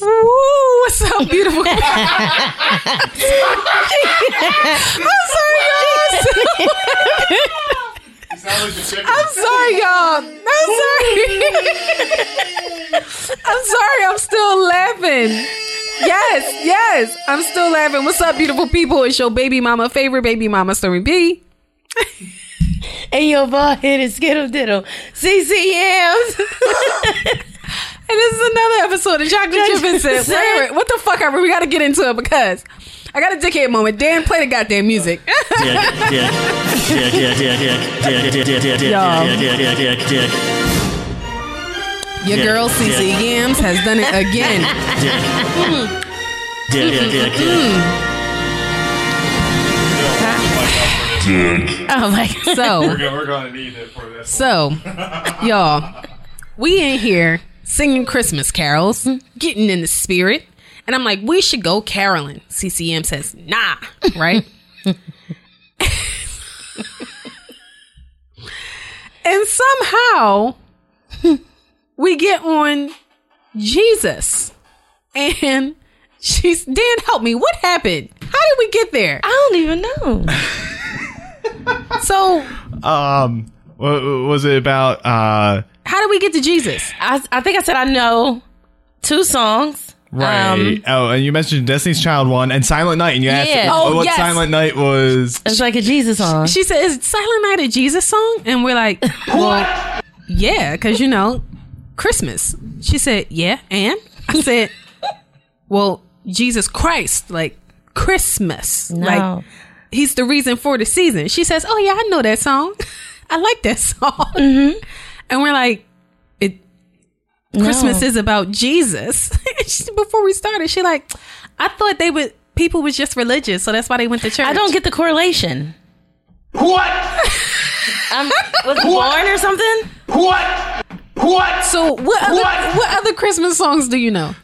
Ooh, what's up, beautiful? I'm sorry, y'all. I'm sorry, y'all. I'm sorry. I'm sorry. I'm still laughing. Yes, yes. I'm still laughing. What's up, beautiful people? It's your baby mama, favorite baby mama, Stormy B. And your bald headed skittle diddle, CC Yams. And this is another episode of Chocolate Juvenile. What the fuck ever? We got to get into it because I got a dickhead moment. Dan, play the goddamn music. Your girl CC Yams has done it again. Oh my God. So we're gonna need it for this. So y'all, we in here singing Christmas carols, getting in the spirit, and I'm like, we should go caroling. CCM says, nah, right? And somehow we get on Jesus, and she's, Dan, help me. What happened? How did we get there? I don't even know. So, what was it about? How did we get to Jesus? I think I said I know two songs, right? And you mentioned Destiny's Child one and Silent Night, and you asked, what Silent Night was. It's like a Jesus song. She said, "Is Silent Night a Jesus song?" And we're like, "Well, yeah, because you know, Christmas." She said, "Yeah," and I said, "Well, Jesus Christ, like Christmas, like." He's the reason for the season. She says, oh yeah, I know that song. I like that song. Mm-hmm. And we're like, Christmas is about Jesus. Before we started, she like, I thought people was just religious, so that's why they went to church. I don't get the correlation. What? Was born or something? What? So what other Christmas songs do you know?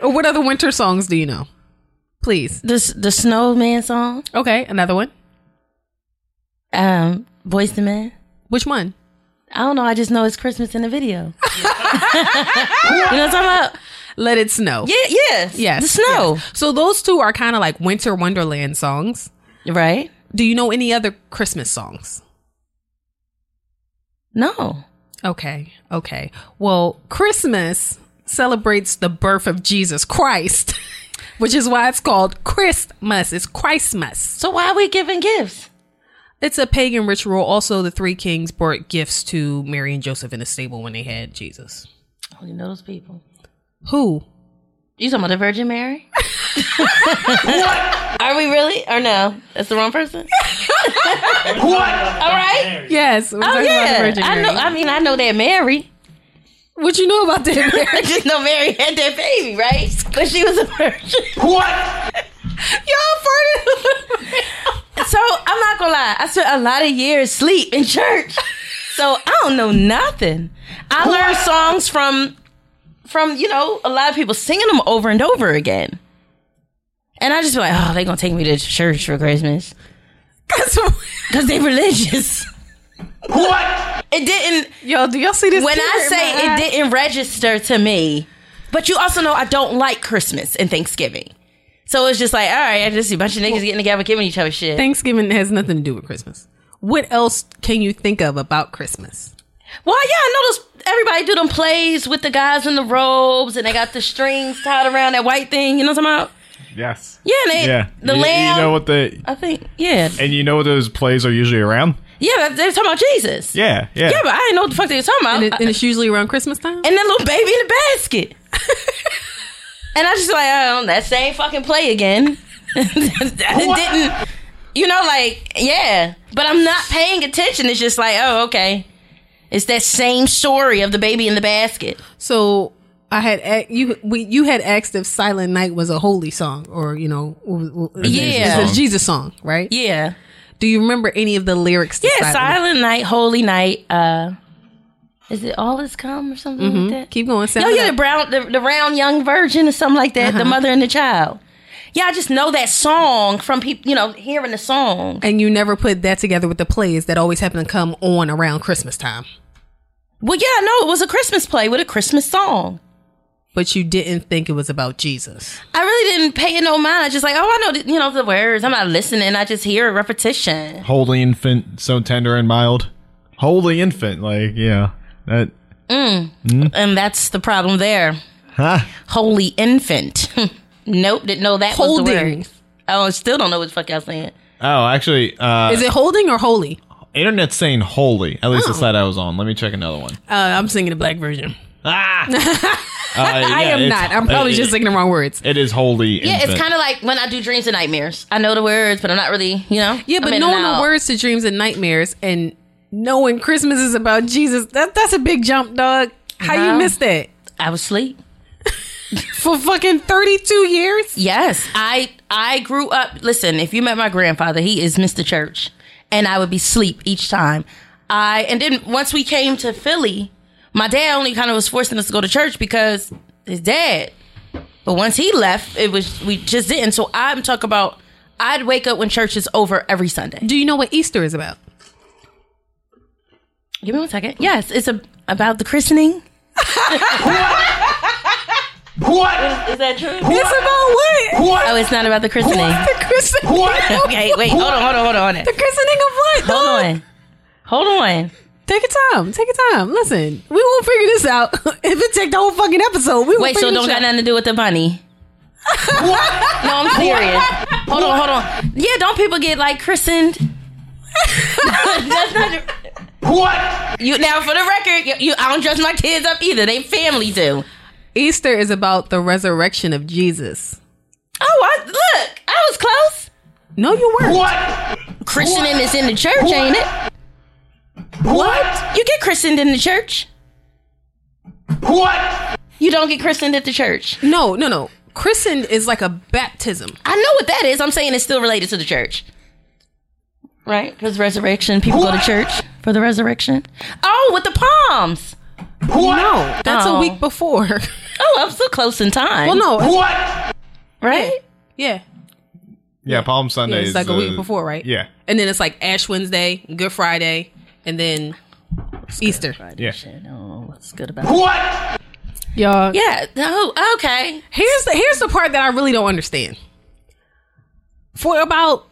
Or what other winter songs do you know? Please. The Snowman song. Okay, another one. Boyz II Men. Which one? I don't know. I just know it's Christmas in the video. You know what I'm talking about? Let It Snow. Yeah, yes. The snow. Yes. So those two are kind of like Winter Wonderland songs. Right. Do you know any other Christmas songs? No. Okay. Well, Christmas celebrates the birth of Jesus Christ. Which is why it's called Christmas. It's Christmas. So why are we giving gifts? It's a pagan ritual. Also, the three kings brought gifts to Mary and Joseph in the stable when they had Jesus. Oh, you know those people. Who? You talking about the Virgin Mary? What? Are we really? Or no? That's the wrong person? What? All right. Yes. We're talking about the Virgin Mary. I know that Mary. What you know about that, Mary? I just know Mary had that baby, right? But she was a virgin. What? Y'all farted. So, I'm not gonna lie. I spent a lot of years sleep in church. So, I don't know nothing. I learned songs from, you know, a lot of people singing them over and over again. And I just be like, oh, they gonna take me to church for Christmas. Because they religious. What? It didn't. Yo, do y'all see this? When I say it didn't register to me, but you also know I don't like Christmas and Thanksgiving. So it's just like, all right, I just see a bunch of niggas getting together giving each other shit. Thanksgiving has nothing to do with Christmas. What else can you think of about Christmas? Well, yeah, I know those. everybody do them plays with the guys in the robes and they got the strings tied around that white thing. You know what I'm talking about? Yes. Yeah, and they, the lamb. You know what they... I think, yeah. And you know what those plays are usually around? Yeah, they're talking about Jesus. Yeah, yeah. Yeah, but I didn't know what the fuck they were talking about. And it's usually around Christmas time? And that little baby in the basket. And I just like, oh, that same fucking play again. It didn't... You know, like, yeah. But I'm not paying attention. It's just like, oh, okay. It's that same story of the baby in the basket. So... You had asked if Silent Night was a holy song or, you know, it's a Jesus song, right? Yeah. Do you remember any of the lyrics to Silent Night, Holy Night, is it All Is Come or something like that? Keep going. The round young virgin or something like that, the mother and the child. Yeah, I just know that song from people, you know, hearing the song. And you never put that together with the plays that always happen to come on around Christmas time. Well, yeah, no, it was a Christmas play with a Christmas song. But you didn't think it was about Jesus. I really didn't pay it no mind. Just like, oh, I know, you know, the words. I'm not listening. I just hear a repetition. Holy infant, so tender and mild. Holy infant, like, yeah. That. And that's the problem there. Huh? Holy infant. Nope, didn't know that holding. Was the word. Oh, I still don't know what the fuck y'all saying. Oh, actually. Is it holding or holy? Internet's saying holy. At least the side I was on. Let me check another one. I'm singing the black version. Ah! Yeah, I am not. I'm probably just singing the wrong words. It is holy. Yeah, infant. It's kind of like when I do dreams and nightmares. I know the words, but I'm not really, you know. Yeah, but knowing the words to dreams and nightmares and knowing Christmas is about Jesus, that's a big jump, dog. How you missed that? I was asleep. For fucking 32 years? Yes. I grew up. Listen, if you met my grandfather, he is Mr. Church. And I would be asleep each time. And then once we came to Philly, my dad only kind of was forcing us to go to church because his dad. But once he left, we just didn't. So I'm talking about I'd wake up when church is over every Sunday. Do you know what Easter is about? Give me one second. Yes, it's about the christening. What? Is that true? What? It's about what? Oh, it's not about the christening. What? The christening. What? Okay, wait. What? Hold on. The christening of what? Hold on. Take your time. Listen, we won't figure this out. If it take the whole fucking episode, we won't figure this out. Wait, so don't got nothing to do with the bunny? What? No, I'm serious. Hold on. Yeah, don't people get, like, christened? That's not... What? Now, for the record, I don't dress my kids up either. They family do. Easter is about the resurrection of Jesus. Oh, look, I was close. No, you weren't. What? Christening is in the church, ain't it? What? You get christened in the church. What? You don't get christened at the church. No. Christened is like a baptism. I know what that is. I'm saying it's still related to the church. Right? Because resurrection, people go to church for the resurrection. Oh, with the palms. What? No, that's a week before. Oh, I'm so close in time. Well, no. What? Right? Yeah. Yeah, Palm Sunday is like a week before, right? Yeah. And then it's like Ash Wednesday, Good Friday. And then what's Easter. Good what's good about what? That? Y'all. Yeah. Oh, okay. Here's the part that I really don't understand. For about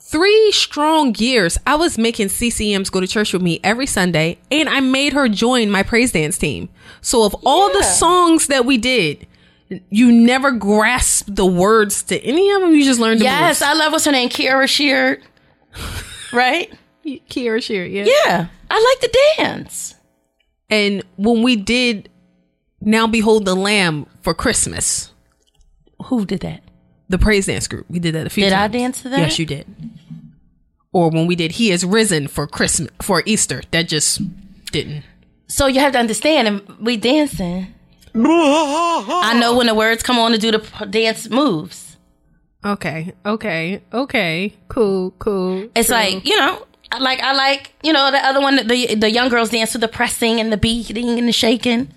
3 strong years, I was making CC Yams go to church with me every Sunday, and I made her join my praise dance team. So of all the songs that we did, you never grasped the words to any of them. You just learned the words. Yes, I love what's her name, Kiera Sheard. Right? Kiera Sheard, yeah. I like the dance. And when we did Now Behold the Lamb for Christmas. Who did that? The praise dance group. We did that a few times. Did I dance to that? Yes, you did. Or when we did He Is Risen for Christmas, for Easter. That just didn't. So you have to understand, and we dancing. I know when the words come on to do the dance moves. Okay. Cool. It's true. Like, you know. I like, you know, the other one, the young girls dance to the pressing and the beating and the shaking.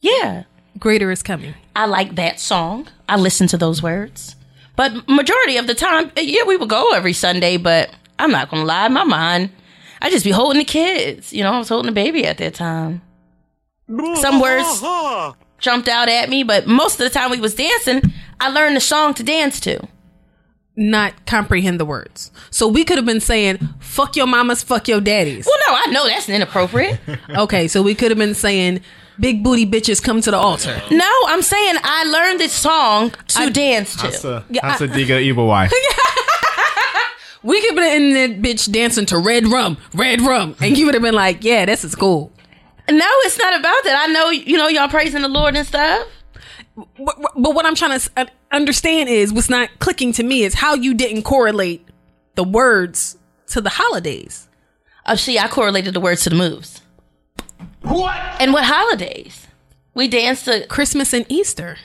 Yeah. Greater is coming. I like that song. I listen to those words. But majority of the time, yeah, we would go every Sunday, but I'm not going to lie. In my mind, I just be holding the kids. You know, I was holding the baby at that time. Some words jumped out at me, but most of the time we was dancing, I learned the song to dance to. not comprehend the words. So we could have been saying, fuck your mamas, fuck your daddies. Well, no, I know that's inappropriate. Okay, so we could have been saying, big booty bitches come to the altar. No, I'm saying I learned this song to dance to. That's a Diga Ibawai. We could have been in that bitch dancing to Red Rum, and you would have been like, yeah, this is cool. No, it's not about that. I know, you know, y'all praising the Lord and stuff. But what I'm trying to understand is what's not clicking to me is how you didn't correlate the words to the holidays. Oh, see, I correlated the words to the moves. What? And what holidays? We danced to Christmas and Easter.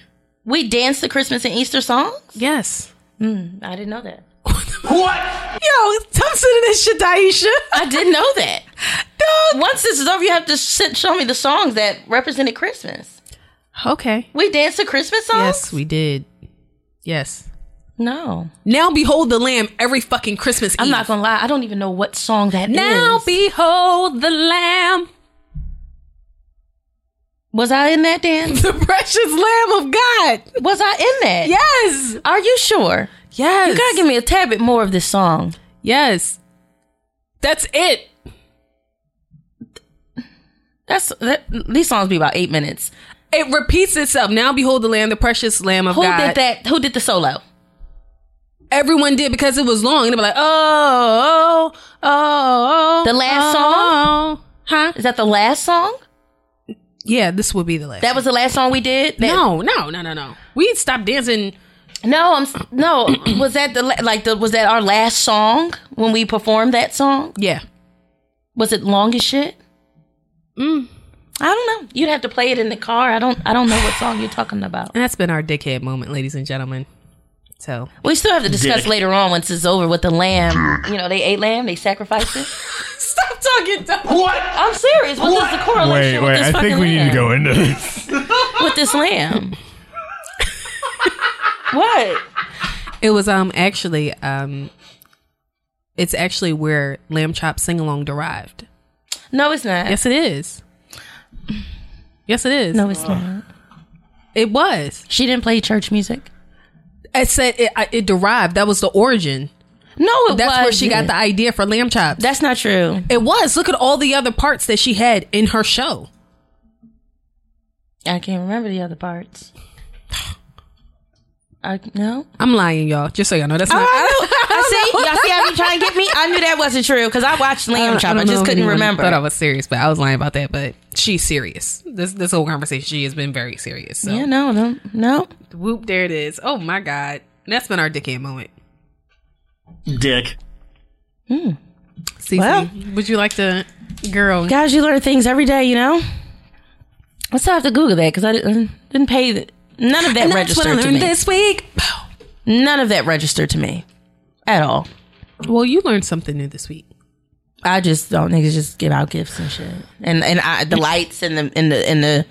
We danced to Christmas and Easter songs? Yes. I didn't know that. What? Yo, tough sitting this shit, Daisha. I didn't know that. Dude. Once this is over, you have to show me the songs that represented Christmas. Okay. We danced to Christmas songs? Yes, we did. Yes. No. Now Behold the Lamb every fucking Christmas Eve. I'm not going to lie. I don't even know what song that is. Now Behold the Lamb. Was I in that dance? The precious Lamb of God. Was I in that? Yes. Are you sure? Yes. You got to give me a tad bit more of this song. Yes. That's it. These songs be about 8 minutes. It repeats itself. Now Behold the Lamb, the precious Lamb of God. Who did that? Who did the solo? Everyone did because it was long. And they'd be like, oh. The last song? Huh? Is that the last song? Yeah, this would be the last. That was the last song we did? No. We stopped dancing. No. Was that was that our last song when we performed that song? Yeah. Was it long as shit? I don't know. You'd have to play it in the car. I don't know what song you're talking about. And that's been our dickhead moment, ladies and gentlemen. So we still have to discuss later on once it's over with the lamb. You know, they ate lamb, they sacrificed it. Stop talking dumb. What? I'm serious. What is the correlation? Wait, with this fucking lamb? I think we need to go into this with this lamb. What? It was it's actually where Lamb Chop Sing Along derived. No, it's not. Yes, it is. Yes, it is. No, it's not. It was. She didn't play church music. I said it derived. That was the origin. No, that's where she got the idea for lamb chops. That's not true. It was. Look at all the other parts that she had in her show. I can't remember the other parts. No. I'm lying, y'all. Just so y'all know, that's not. Y'all see how you trying to get me? I knew that wasn't true because I watched Lamb Chop. I just couldn't remember. I thought I was serious, but I was lying about that. But she's serious. This whole conversation, she has been very serious. So. Yeah, no. Whoop! There it is. Oh my God, that's been our dickhead moment. Dick. Cece, well, would you like to, girl? Guys, you learn things every day. You know. I still have to Google that because I didn't pay the. None of that registered to me this week. None of that registered to me at all. Well, you learned something new this week. I just don't. Niggas just give out gifts and shit, and the lights and the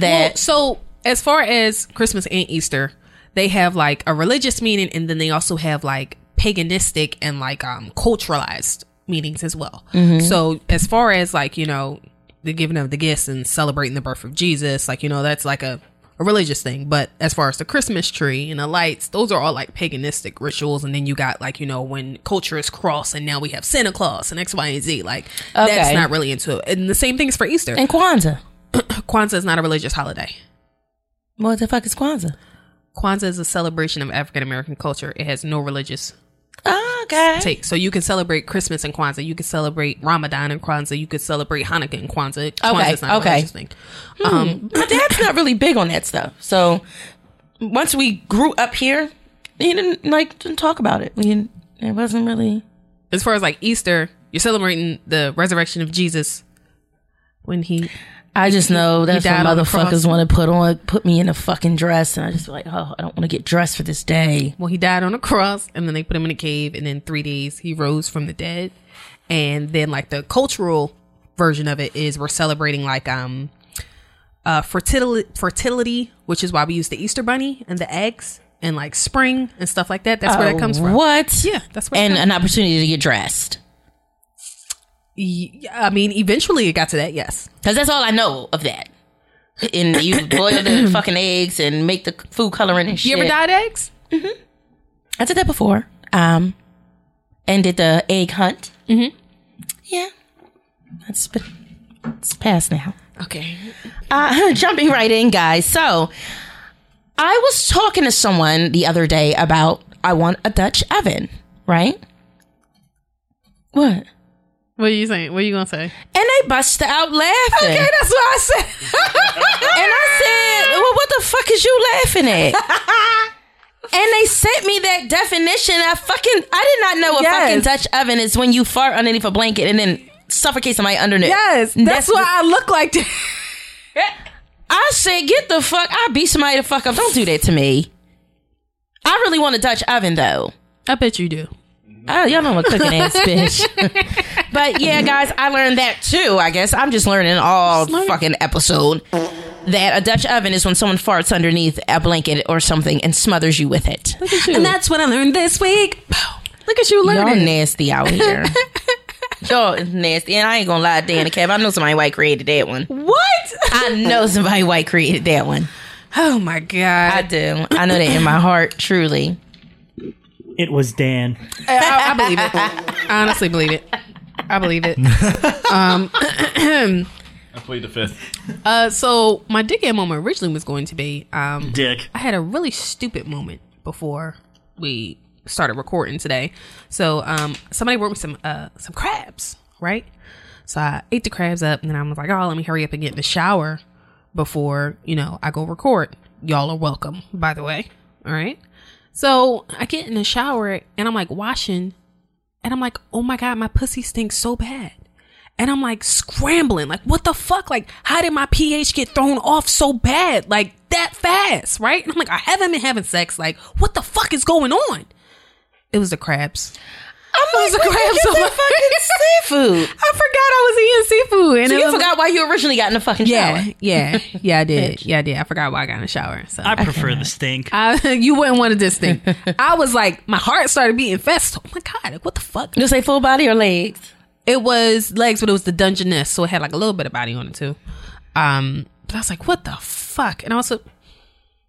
that. Well, so as far as Christmas and Easter, they have like a religious meaning, and then they also have like paganistic and like culturalized meanings as well. Mm-hmm. So as far as like, you know, the giving of the gifts and celebrating the birth of Jesus, like, you know, that's like a religious thing. But as far as the Christmas tree and the lights, those are all like paganistic rituals. And then you got like, you know, when cultures cross and now we have Santa Claus and X, Y, and Z, like that's not really into it. And the same thing is for Easter and Kwanzaa. Kwanzaa is not a religious holiday. What the fuck is Kwanzaa? Kwanzaa is a celebration of African American culture. It has no religious take. So you can celebrate Christmas and Kwanzaa. You can celebrate Ramadan and Kwanzaa. You could celebrate Hanukkah and Kwanzaa. Kwanzaa's not a religious thing. My dad's not really big on that stuff. So once we grew up here, he didn't talk about it. It wasn't really. As far as like Easter, you're celebrating the resurrection of Jesus when he. I just know that's what motherfuckers want to put me in a fucking dress, and I just be like, oh, I don't want to get dressed for this day. Well, he died on a cross, and then they put him in a cave, and then 3 days he rose from the dead. And then like the cultural version of it is we're celebrating like fertility, which is why we use the Easter bunny and the eggs and like spring and stuff like that. That's where that comes from. What? Yeah, that's where. And an opportunity to get dressed. I mean, eventually it got to that, yes. Because that's all I know of that. And you boil the fucking eggs and make the food coloring and shit. You ever dyed eggs? Mm-hmm. I did that before. ended the egg hunt. Mm-hmm. Yeah. It's past now. Okay. Jumping right in, guys. So I was talking to someone the other day about I want a Dutch oven, right? What? What are you saying? What are you going to say? And they busted out laughing. Okay, that's what I said. And I said, well, what the fuck is you laughing at? And they sent me that definition. I did not know what fucking Dutch oven is when you fart underneath a blanket and then suffocate somebody underneath. Yes, that's what I look like. I said, get the fuck. I beat somebody the fuck up. Don't do that to me. I really want a Dutch oven, though. I bet you do. Oh, y'all know I'm a cooking ass bitch. But yeah, guys, I learned that too, I guess. I'm just learning fucking episode that a Dutch oven is when someone farts underneath a blanket or something and smothers you with it. Look at you. And that's what I learned this week. Look at you learning. Y'all nasty out here. Y'all is nasty. And I ain't gonna lie, Dan and Kev, I know somebody white created that one. What? I know somebody white created that one. Oh my God. I do. I know that in my heart, truly. It was Dan. I believe it. I honestly believe it. I believe it. I plead the fifth. So my dickhead moment originally was going to be Dick. I had a really stupid moment before we started recording today. So somebody brought me some crabs, right? So I ate the crabs up, and then I was like, oh, let me hurry up and get in the shower before, I go record. Y'all are welcome, by the way. All right. So I get in the shower and I'm like washing and I'm like, oh my God, my pussy stinks so bad. And I'm like scrambling, like, what the fuck? Like, how did my pH get thrown off so bad? Like that fast, right? And I'm like, I haven't been having sex. Like, what the fuck is going on? It was the crabs. I'm like, seafood. I forgot I was eating seafood. And you forgot why you originally got in the fucking shower. Yeah, I did. Yeah, I did. I forgot why I got in the shower. So I prefer the stink. You wouldn't want this stink. I was like, my heart started beating fast. Oh my God, like, what the fuck? Did it say full body or legs? It was legs, but it was the Dungeness, so it had like a little bit of body on it too. But I was like, what the fuck? And also,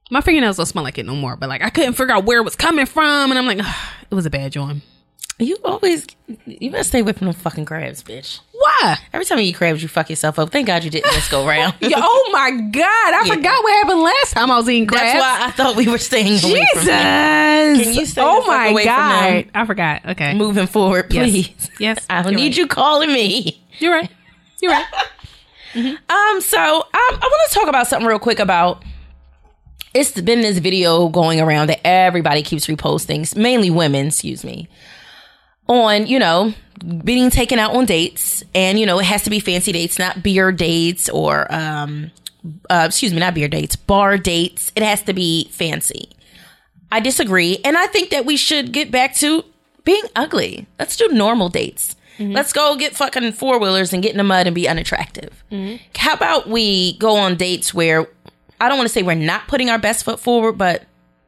my fingernails don't smell like it no more, but like I couldn't figure out where it was coming from, and I'm like, oh, it was a bad joint. You better stay whipping them fucking crabs, bitch. Why? Every time you eat crabs, you fuck yourself up. Thank God you didn't this go round. Oh my God. I forgot what happened last time I was eating crabs. That's why I thought we were staying away from them. Jesus. Can you stay away from them? I forgot. Okay. Moving forward, please. Yes. I don't need you calling me. You're right. Mm-hmm. So I want to talk about something real quick about it's been this video going around that everybody keeps reposting, mainly women, excuse me. On, being taken out on dates. And, it has to be fancy dates, not beer dates or, not beer dates, bar dates. It has to be fancy. I disagree. And I think that we should get back to being ugly. Let's do normal dates. Mm-hmm. Let's go get fucking four-wheelers and get in the mud and be unattractive. Mm-hmm. How about we go on dates where, I don't want to say we're not putting our best foot forward, but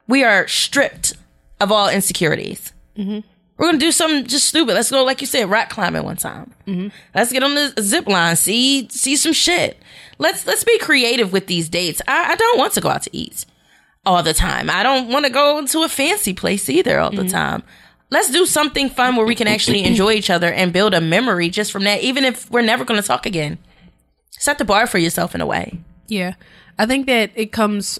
we are stripped of all insecurities. Mm-hmm. We're going to do something just stupid. Let's go, like you said, rock climbing one time. Mm-hmm. Let's get on the zip line, see some shit. Let's be creative with these dates. I don't want to go out to eat all the time. I don't want to go to a fancy place either all the time. Let's do something fun where we can actually enjoy each other and build a memory just from that, even if we're never going to talk again. Set the bar for yourself in a way. Yeah. I think that it comes...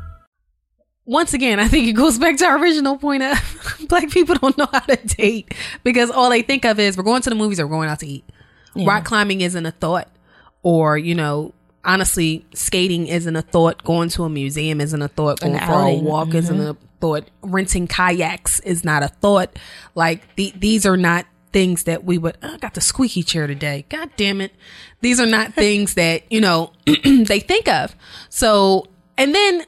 Once again, I think it goes back to our original point of Black people don't know how to date because all they think of is we're going to the movies or we're going out to eat. Yeah. Rock climbing isn't a thought, or, you know, honestly, skating isn't a thought. Going to a museum isn't a thought. Going for a walk mm-hmm. isn't a thought. Renting kayaks is not a thought. Like, these are not things that we would, I got the squeaky chair today. God damn it. These are not things that, you know, they think of. So, and then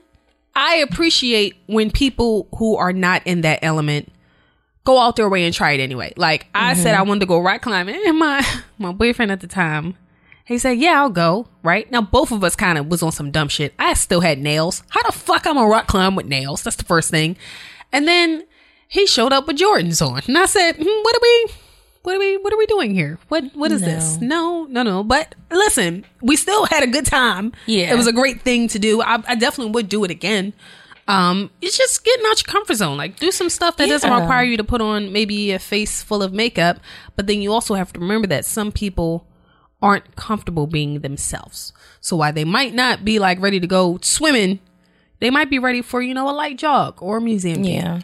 I appreciate when people who are not in that element go out their way and try it anyway. Like, I said I wanted to go rock climbing, and my boyfriend at the time, he said, yeah, I'll go. Right? Now, both of us kind of was on some dumb shit. I still had nails. How the fuck I'm a rock climb with nails? That's the first thing. And then he showed up with Jordans on, and I said, what are we doing here? What is this? No. But listen, we still had a good time. Yeah. It was a great thing to do. I definitely would do it again. It's just getting out your comfort zone. Like, do some stuff that doesn't require you to put on maybe a face full of makeup. But then you also have to remember that some people aren't comfortable being themselves. So while they might not be like ready to go swimming, they might be ready for, you know, a light jog or a museum. Yeah.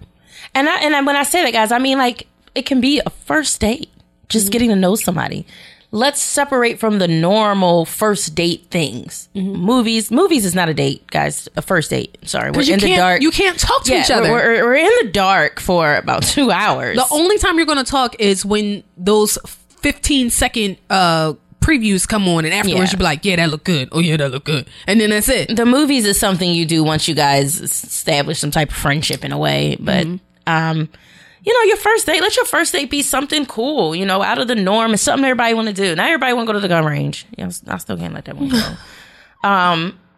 And when I say that, guys, I mean, like, it can be a first date, just getting to know somebody. Let's separate from the normal first date things. Mm-hmm. Movies is not a date, guys. A first date. Sorry, we're in the dark. You can't talk to each other. We're in the dark for about 2 hours. The only time you're going to talk is when those 15-second previews come on, and afterwards you'll be like, yeah, that looked good. Oh, yeah, that looked good. And then that's it. The movies is something you do once you guys establish some type of friendship in a way. But, you know, your first date, let your first date be something cool, you know, out of the norm. It's something everybody want to do. Not everybody want to go to the gun range. You know, I still can't let that one go.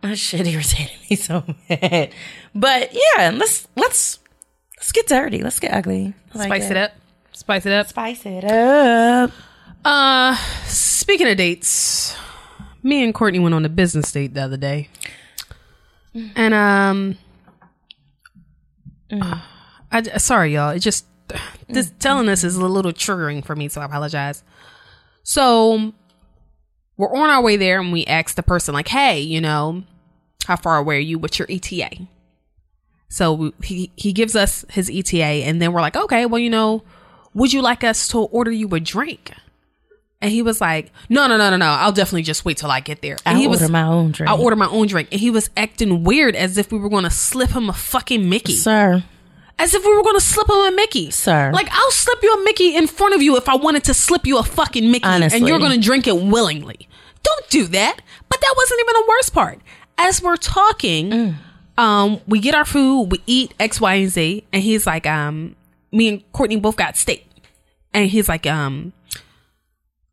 That shit irritated me so bad. But yeah, let's get dirty. Let's get ugly. Like Spice it up. Speaking of dates, me and Courtney went on a business date the other day. And sorry, y'all. It just... This telling us is a little triggering for me, so I apologize. So we're on our way there, and we asked the person, like, hey, you know, how far away are you? What's your ETA? So he gives us his ETA, and then we're like, okay, well, you know, would you like us to order you a drink? And he was like, no. I'll definitely just wait till I get there. And I'll order my own drink. And he was acting weird, as if we were going to slip him a fucking Mickey. Sir. As if we were going to slip him a Mickey. Sir. Like, I'll slip you a Mickey in front of you if I wanted to slip you a fucking Mickey. Honestly. And you're going to drink it willingly. Don't do that. But that wasn't even the worst part. As we're talking, we get our food, we eat X, Y, and Z. And he's like, me and Courtney both got steak. And he's like,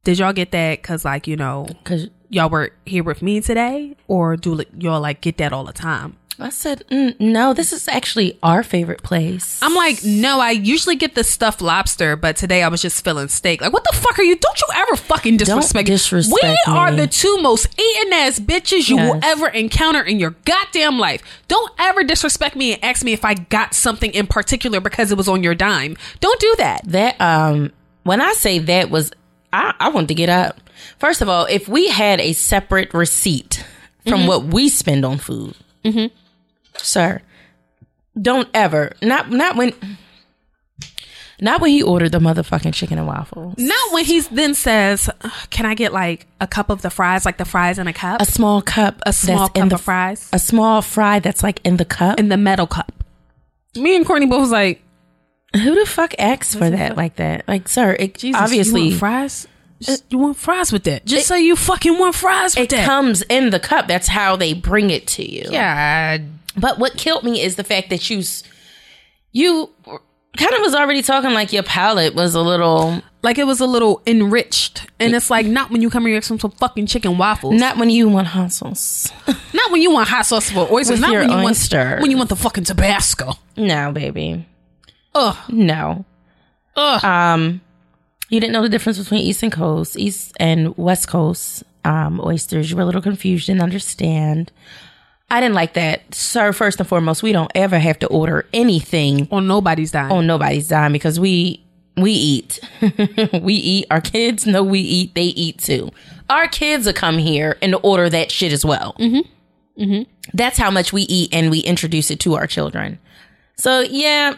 did y'all get that? Because, like, you know, because y'all were here with me today? Or do y'all, like, get that all the time? I said, no, this is actually our favorite place. I'm like, no, I usually get the stuffed lobster, but today I was just feeling steak. Like, what the fuck are you? Don't you ever fucking disrespect me. We are the two most eating ass bitches you will ever encounter in your goddamn life. Don't ever disrespect me and ask me if I got something in particular because it was on your dime. Don't do that. That, when I say that was, I wanted to get up. First of all, if we had a separate receipt from what we spend on food, sir, don't ever not when he ordered the motherfucking chicken and waffles. Not when he then says, "Can I get like a cup of the fries, like the fries in a cup, a small fry that's like in the cup, in the metal cup." Me and Courtney both was like, "Who the fuck asks for that like that?" Like, sir, Jesus, obviously you want fries. You want fries with that. Just say you fucking want fries with that. It comes in the cup. That's how they bring it to you. Yeah. But what killed me is the fact that you kind of was already talking like your palate was a little... Like, it was a little enriched. And it's like, not when you come here with some fucking chicken waffles. Not when you want hot sauce. Not when you want hot sauce for oysters. Not when you want... When you want the fucking Tabasco. No, baby. Ugh. No. Ugh. You didn't know the difference between East and West Coast oysters. You were a little confused, didn't understand. I didn't like that. Sir, first and foremost, we don't ever have to order anything on nobody's dime because we eat. We eat. Our kids know we eat. They eat too. Our kids will come here and order that shit as well. Mm-hmm. Mm-hmm. That's how much we eat, and we introduce it to our children. So, yeah,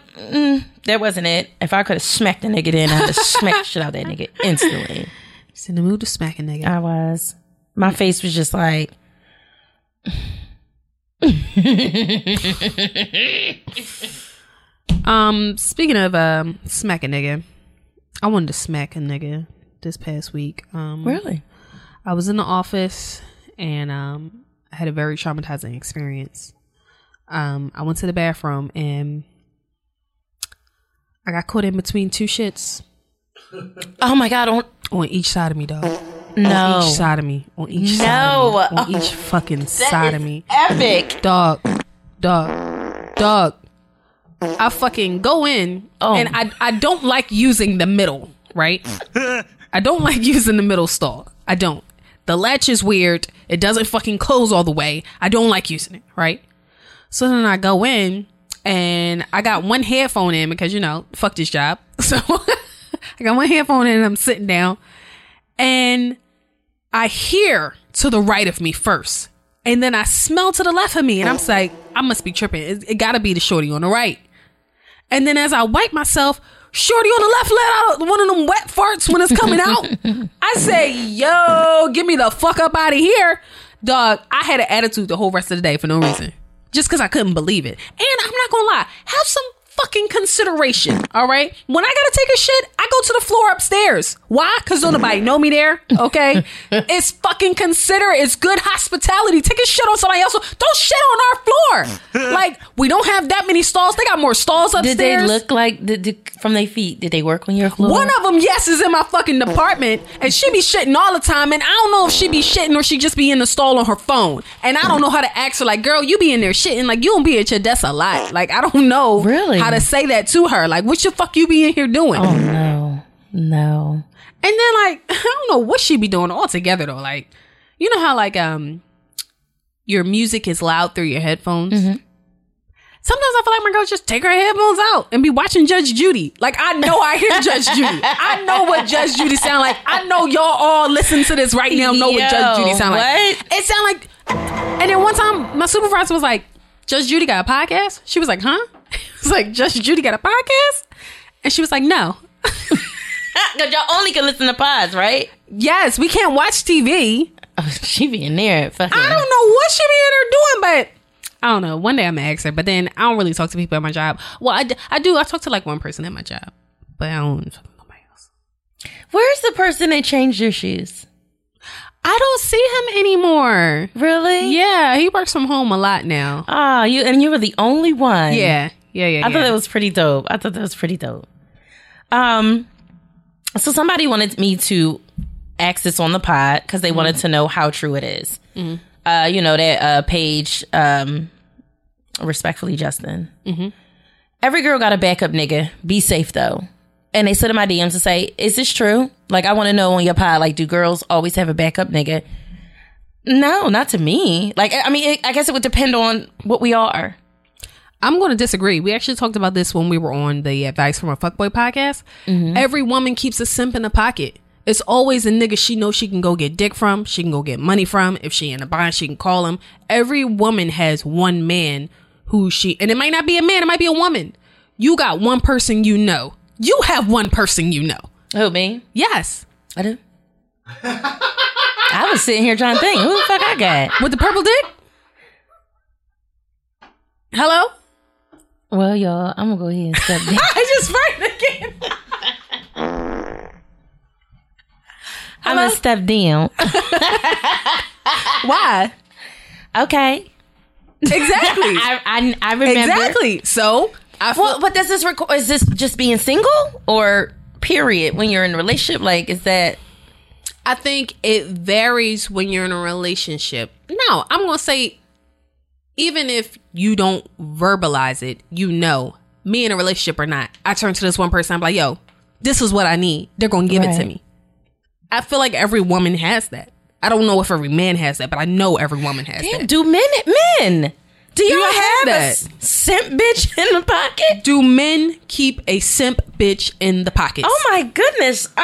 that wasn't it. If I could have smacked the nigga then, I would have smacked the shit out of that nigga instantly. He's in the mood to smack a nigga. I was. My face was just like. Speaking of smack a nigga, I wanted to smack a nigga this past week. Really? I was in the office and I had a very traumatizing experience. I went to the bathroom and I got caught in between two shits. Oh my God. On each side of me, dog. No. On each side of me. On each side of me. On each fucking side of me. Epic. Dog. I fucking go in and I don't like using the middle, right? I don't like using the middle stall. I don't. The latch is weird. It doesn't fucking close all the way. I don't like using it, right? So then I go in and I got one headphone in because, you know, fuck this job. So I got one headphone in and I'm sitting down and I hear to the right of me first. And then I smell to the left of me and I'm like, I must be tripping. It gotta be the shorty on the right. And then as I wipe myself, shorty on the left let out one of them wet farts when it's coming out. I say, yo, get me the fuck up out of here. Dog, I had an attitude the whole rest of the day for no reason. Just because I couldn't believe it. And I'm not gonna lie, have some fucking consideration, all right? When I gotta take a shit, I go to the floor upstairs. Why? Because don't nobody know me there, okay? It's fucking considerate. It's good hospitality. Take a shit on somebody else. Don't shit on our floor. Like, we don't have that many stalls. They got more stalls upstairs. Did they look like, from their feet, did they work on your floor? One of them, yes, is in my fucking department, and she be shitting all the time, and I don't know if she be shitting or she just be in the stall on her phone, and I don't know how to ask her, like, girl, you be in there shitting, like, you don't be at your desk a lot. Like, I don't know. Really? How to say that to her, like, what the fuck you be in here doing? Oh no. And then, like, I don't know what she be doing altogether though. Like, you know how, like, your music is loud through your headphones? Mm-hmm. Sometimes I feel like my girl just take her headphones out and be watching Judge Judy. Like, I know I hear Judge Judy. I know what Judge Judy sound like. I know y'all all listen to this right now know what Judge Judy sound like. It sound like. And then one time my supervisor was like, Judge Judy got a podcast? She was like, huh? It's like, Judge Judy got a podcast? And she was like, no. Because y'all only can listen to pods, right? Yes, we can't watch TV. Oh, she be in there. Fucking. I don't know what she be in there doing, but I don't know. One day I'm going to ask her, but then I don't really talk to people at my job. Well, I do. I talk to like one person at my job, but I don't talk to nobody else. Where's the person that changed your shoes? I don't see him anymore. Really? Yeah, he works from home a lot now. Oh, you were the only one. Yeah. I thought that was pretty dope. So somebody wanted me to ask this on the pod because they wanted to know how true it is. Mm-hmm. You know that Paige, respectfully, Justin. Mm-hmm. Every girl got a backup nigga. Be safe though. And they sent in my DMs to say, is this true? Like, I want to know on your pod, like, do girls always have a backup nigga? No, not to me. Like, I mean, I guess it would depend on what we are. I'm going to disagree. We actually talked about this when we were on the Advice from a Fuckboy podcast. Mm-hmm. Every woman keeps a simp in the pocket. It's always a nigga she knows she can go get dick from. She can go get money from. If she in a bind, she can call him. Every woman has one man who and it might not be a man. It might be a woman. You got one person you know. You have one person you know. Who, me? Yes. I do. I was sitting here trying to think. Who the fuck I got? With the purple dick? Hello? Well, y'all, I'm going to go ahead and step down. I just farted again. I'm going to step down. Why? Okay. Exactly. I remember. Exactly. So... but does this is this just being single or period when you're in a relationship? Like, is that? I think it varies when you're in a relationship. No, I'm going to say, even if you don't verbalize it, you know, me in a relationship or not, I turn to this one person. I'm like, yo, this is what I need. They're going to give it to me. I feel like every woman has that. I don't know if every man has that, but I know every woman has that. Do men? Do y'all have that? A simp bitch in the pocket? Do men keep a simp bitch in the pocket? Oh my goodness. We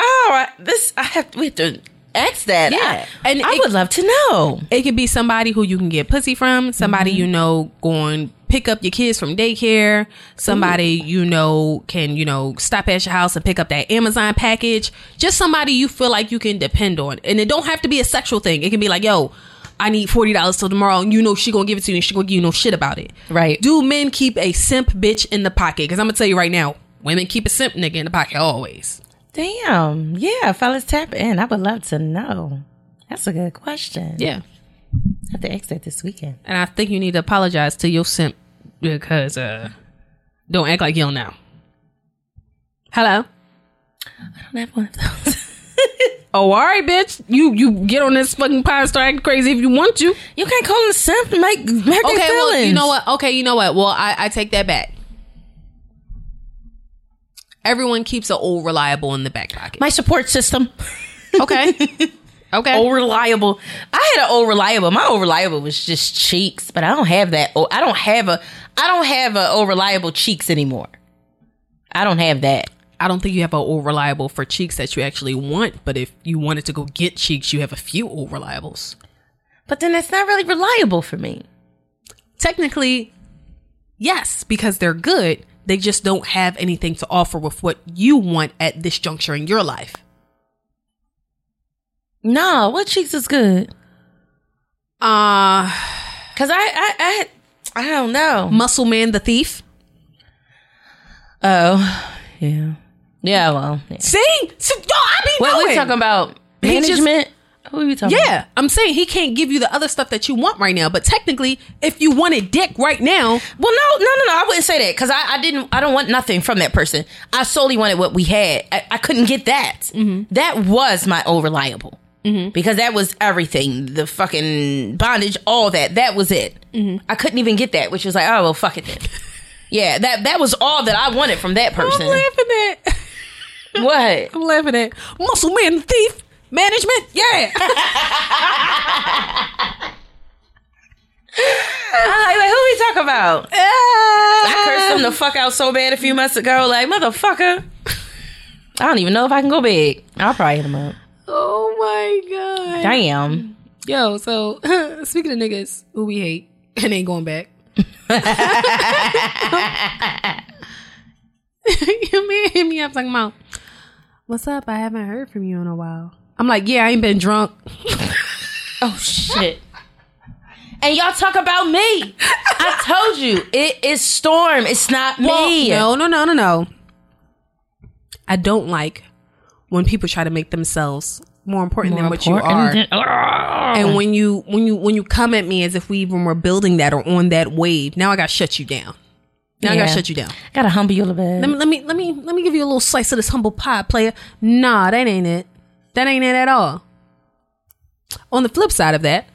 have to ask that. Yeah. And I would love to know. It could be somebody who you can get pussy from, somebody you know going pick up your kids from daycare. Somebody, you know, can, you know, stop at your house and pick up that Amazon package. Just somebody you feel like you can depend on. And it don't have to be a sexual thing. It can be like, yo, I need $40 till tomorrow, and you know she gonna give it to you, and she gonna give you no shit about it. Right. Do men keep a simp bitch in the pocket? Because I'm gonna tell you right now, women keep a simp nigga in the pocket always. Damn. Yeah, fellas, tap in. I would love to know. That's a good question. Yeah. I have to ask that this weekend. And I think you need to apologize to your simp, because don't act like you don't know. Hello? I don't have one of those. Oh, all right, bitch. You get on this fucking pod and start acting crazy if you want to. You can't call him simp and make their feelings. Well, you know what? Okay, you know what? Well, I take that back. Everyone keeps an old reliable in the back pocket. My support system. Okay. Old reliable. I had an old reliable. My old reliable was just cheeks, but I don't have that. I don't have a old reliable cheeks anymore. I don't have that. I don't think you have an old reliable for cheeks that you actually want, but if you wanted to go get cheeks, you have a few old reliables. But then that's not really reliable for me. Technically, yes, because they're good. They just don't have anything to offer with what you want at this juncture in your life. No, what cheeks is good? Because I don't know. Muscle Man the Thief. Oh, yeah. Yeah, well. Yeah. See? So, yo, I be knowing. What we talking about? Management? Who are you talking about? Yeah, I'm saying he can't give you the other stuff that you want right now. But technically, if you wanted dick right now. Well, no. I wouldn't say that, because I don't want nothing from that person. I solely wanted what we had. I couldn't get that. Mm-hmm. That was my old reliable. Mm-hmm. Because that was everything. The fucking bondage, all that. That was it. Mm-hmm. I couldn't even get that, which was like, oh, well, fuck it then. Yeah, that was all that I wanted from that person. I'm laughing at. What? I'm laughing at Muscle Man the Thief. Management? Yeah. I'm like, who we talking about? I cursed him the fuck out so bad a few months ago. Like, motherfucker. I don't even know if I can go big. I'll probably hit him up. Oh my God. Damn. Yo, so speaking of niggas who we hate and ain't going back. Your man hit me up talking about, what's up? I haven't heard from you in a while. I'm like, yeah, I ain't been drunk. Oh, shit. And y'all talk about me. I told you. It is Storm. It's not me. No. I don't like when people try to make themselves more important than you are. And when you come at me as if we even were building that or on that wave, now I got to shut you down. I gotta shut you down. I gotta humble you a little bit. Let me give you a little slice of this humble pie, player. Nah, that ain't it. That ain't it at all. On the flip side of that,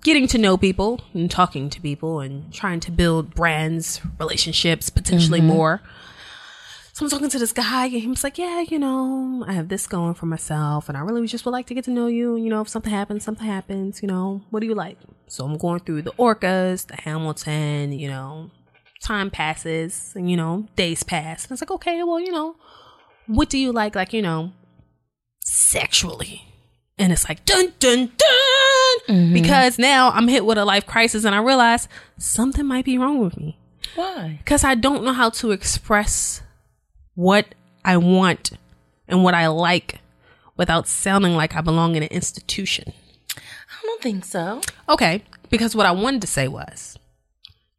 getting to know people and talking to people and trying to build brands, relationships, potentially more. So I'm talking to this guy, and he was like, yeah, you know, I have this going for myself, and I really just would like to get to know you. And, you know, if something happens, you know, what do you like? So I'm going through the Orcas, the Hamilton, you know. Time passes and, you know, days pass. And it's like, okay, well, you know, what do you like, you know, sexually? And it's like, dun, dun, dun. Mm-hmm. Because now I'm hit with a life crisis and I realize something might be wrong with me. Why? Because I don't know how to express what I want and what I like without sounding like I belong in an institution. I don't think so. Okay. Because what I wanted to say was,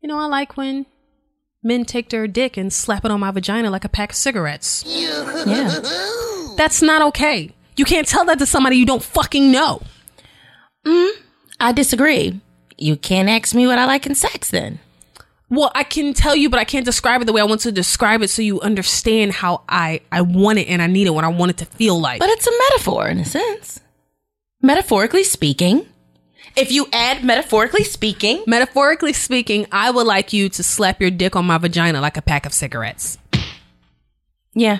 you know, I like when men take their dick and slap it on my vagina like a pack of cigarettes. Yeah. That's not okay. You can't tell that to somebody you don't fucking know. I disagree. You can't ask me what I like in sex then. Well, I can tell you, but I can't describe it the way I want to describe it so you understand how I want it and I need it when I want it to feel like. But it's a metaphor in a sense. Metaphorically speaking. If you add metaphorically speaking, I would like you to slap your dick on my vagina like a pack of cigarettes. Yeah.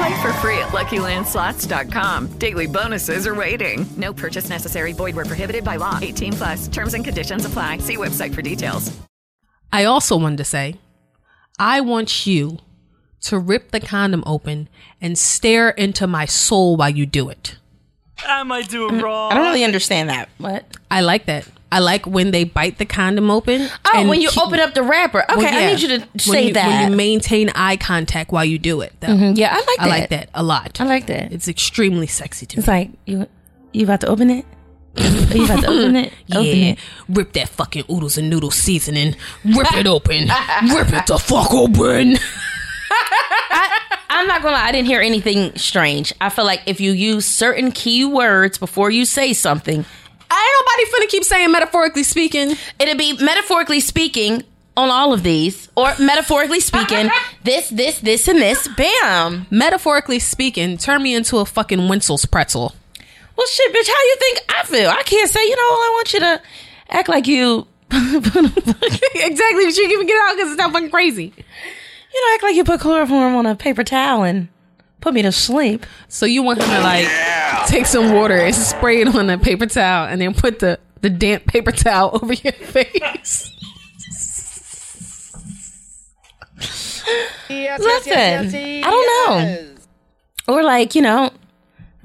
Play for free at LuckyLandSlots.com. Daily bonuses are waiting. No purchase necessary. Void where prohibited by law. 18 plus. Terms and conditions apply. See website for details. I also wanted to say, I want you to rip the condom open and stare into my soul while you do it. I might do it wrong. I don't really understand that. What? I like that. I like when they bite the condom open. Oh, when you open up the wrapper. Okay, well, yeah. I need you to say that. When you maintain eye contact while you do it. Mm-hmm. Yeah, I like that. I like that a lot. I like that. It's extremely sexy to me. It's like, you about to open it? Are you about to open it? Open it. Rip that fucking oodles and noodles seasoning. Rip it open. Rip it the fuck open. I'm not gonna lie, I didn't hear anything strange. I feel like if you use certain key words before you say something... Ain't nobody finna keep saying metaphorically speaking. It'd be metaphorically speaking on all of these. Or metaphorically speaking, this, and this. Bam. Metaphorically speaking, turn me into a fucking Wenzel's pretzel. Well, shit, bitch, how you think I feel? I can't say, I want you to act like you... Exactly, but you can get out because it's not fucking crazy. Act like you put chloroform on a paper towel and put me to sleep. So you want him to take some water and spray it on a paper towel and then put the damp paper towel over your face. Listen, I don't know. Or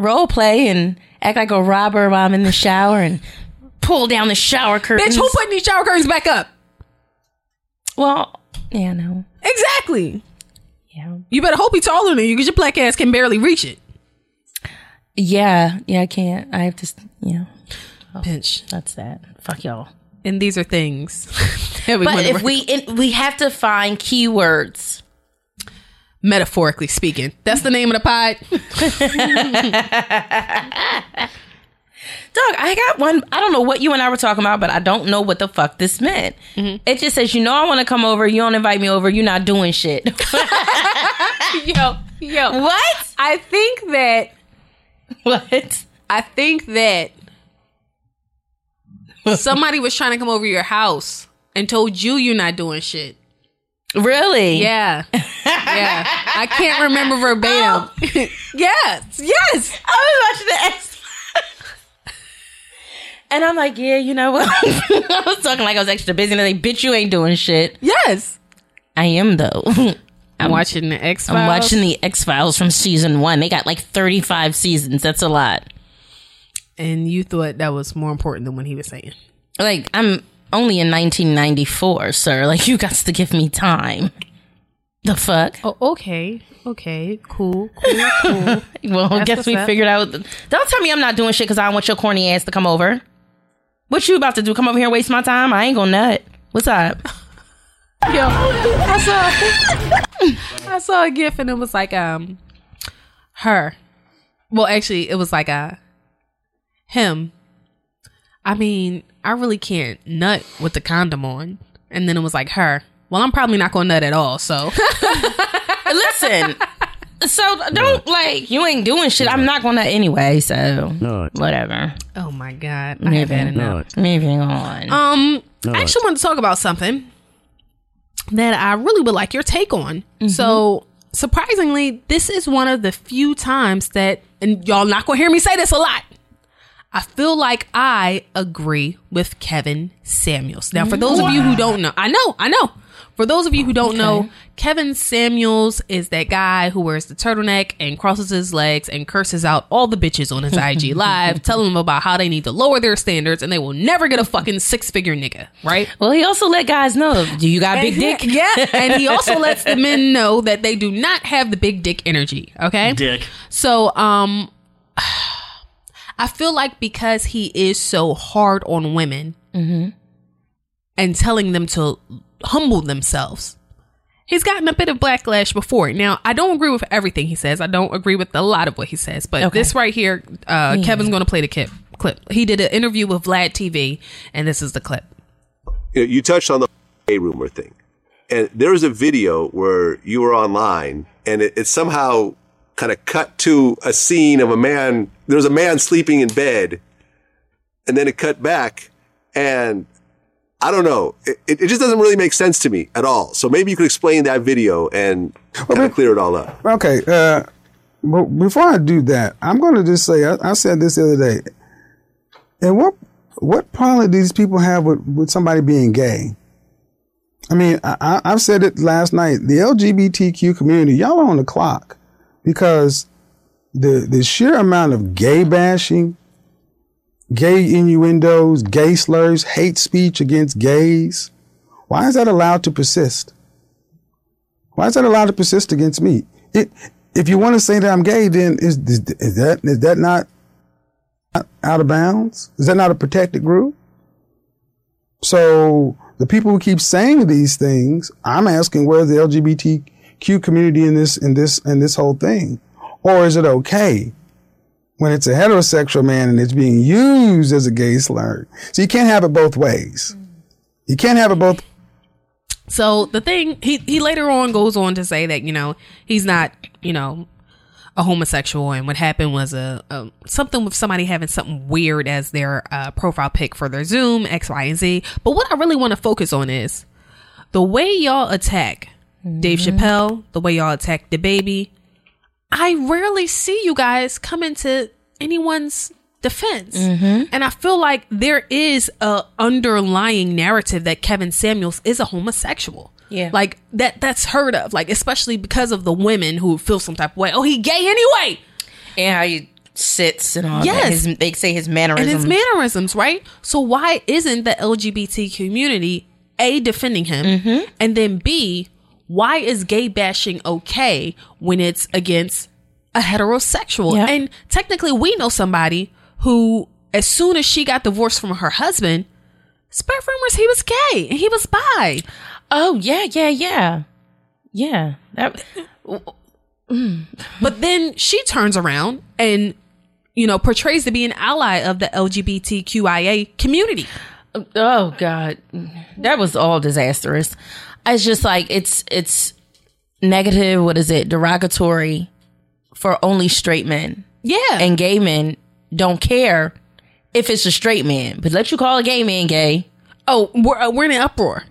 role play and act like a robber while I'm in the shower and pull down the shower curtains. Bitch, who putting these shower curtains back up? Well, yeah, no. Exactly. Yeah. You better hope he's taller than you because your black ass can barely reach it. Yeah, I can't. I have to, pinch. That's that. Fuck y'all. And these are things. But if we have to find keywords. Metaphorically speaking. That's the name of the pod. Doug, I got one. I don't know what you and I were talking about, but I don't know what the fuck this meant. Mm-hmm. It just says, I want to come over. You don't invite me over. You're not doing shit. Yo. What? I think that. What? I think that somebody was trying to come over your house and told you're not doing shit. Really? Yeah. Yeah. I can't remember verbatim. Oh. Yes. I was watching the X. And I'm like, yeah, you know what? I was talking like I was extra busy. And they're like, bitch, you ain't doing shit. Yes. I am, though. I'm watching the X Files. I'm watching the X Files from season 1. They got like 35 seasons. That's a lot. And you thought that was more important than what he was saying. Like, I'm only in 1994, sir. Like, you got to give me time. The fuck? Oh, okay. Cool. Well, I guess we figured out. Don't tell me I'm not doing shit because I don't want your corny ass to come over. What you about to do? Come over here and waste my time? I ain't gonna nut. What's up? Yo, I saw a gif and it was like her. Well, actually, it was like him. I mean, I really can't nut with the condom on. And then it was like her. Well, I'm probably not gonna nut at all. So listen. So don't you ain't doing shit. I'm not gonna anyway. So no, whatever. Oh my god, I have had enough. Moving on. I actually want to talk about something that I really would like your take on. Mm-hmm. So surprisingly, this is one of the few times that, and y'all not gonna hear me say this a lot. I feel like I agree with Kevin Samuels. Now, for those of you who don't know, I know. For those of you who don't know, Kevin Samuels is that guy who wears the turtleneck and crosses his legs and curses out all the bitches on his IG live, telling them about how they need to lower their standards and they will never get a fucking 6-figure nigga, right? Well, he also let guys know, do you got a big dick? Yeah, and he also lets the men know that they do not have the big dick energy, okay? Dick. So, I feel like because he is so hard on women, mm-hmm. and telling them to humble themselves. He's gotten a bit of backlash before. Now, I don't agree with everything he says. I don't agree with a lot of what he says. But okay. This right here, yeah. Kevin's going to play the clip. He did an interview with Vlad TV, and this is the clip. You touched on the gay rumor thing. And there was a video where you were online, and it somehow kind of cut to a scene of a man. There was a man sleeping in bed, and then it cut back, and... I don't know. It just doesn't really make sense to me at all. So maybe you could explain that video and kind of clear it all up. Okay. But before I do that, I'm going to just say, I said this the other day. And what problem do these people have with somebody being gay? I mean, I've said it last night. The LGBTQ community, y'all are on the clock. Because the sheer amount of gay bashing, gay innuendos, gay slurs, hate speech against gays. Why is that allowed to persist? Why is that allowed to persist against me? If you want to say that I'm gay, then is that not out of bounds? Is that not a protected group? So the people who keep saying these things, I'm asking, where's the LGBTQ community in this whole thing? Or is it okay when it's a heterosexual man and it's being used as a gay slur? So you can't have it both ways. You can't have it both. So the thing, he later on goes on to say that, you know, he's not, you know, a homosexual. And what happened was a something with somebody having something weird as their profile pic for their Zoom, X, Y, and Z. But what I really want to focus on is the way y'all attack Dave Chappelle, the way y'all attack DaBaby. I rarely see you guys come into anyone's defense. Mm-hmm. And I feel like there is a underlying narrative that Kevin Samuels is a homosexual. Yeah. Like that's heard of, like, especially because of the women who feel some type of way. Oh, he gay anyway. And how he sits and all that. They say his mannerisms. And his mannerisms, right? So why isn't the LGBT community, A, defending him, mm-hmm. and then B, why is gay bashing okay when it's against a heterosexual? Yep. And technically, we know somebody who, as soon as she got divorced from her husband, spread rumors he was gay and he was bi. Oh, yeah. That, but then she turns around and, you know, portrays to be an ally of the LGBTQIA community. Oh, God. That was all disastrous. It's just like it's negative. What is it? Derogatory for only straight men. Yeah. And gay men don't care if it's a straight man, but let you call a gay man gay. Oh, we're in an uproar.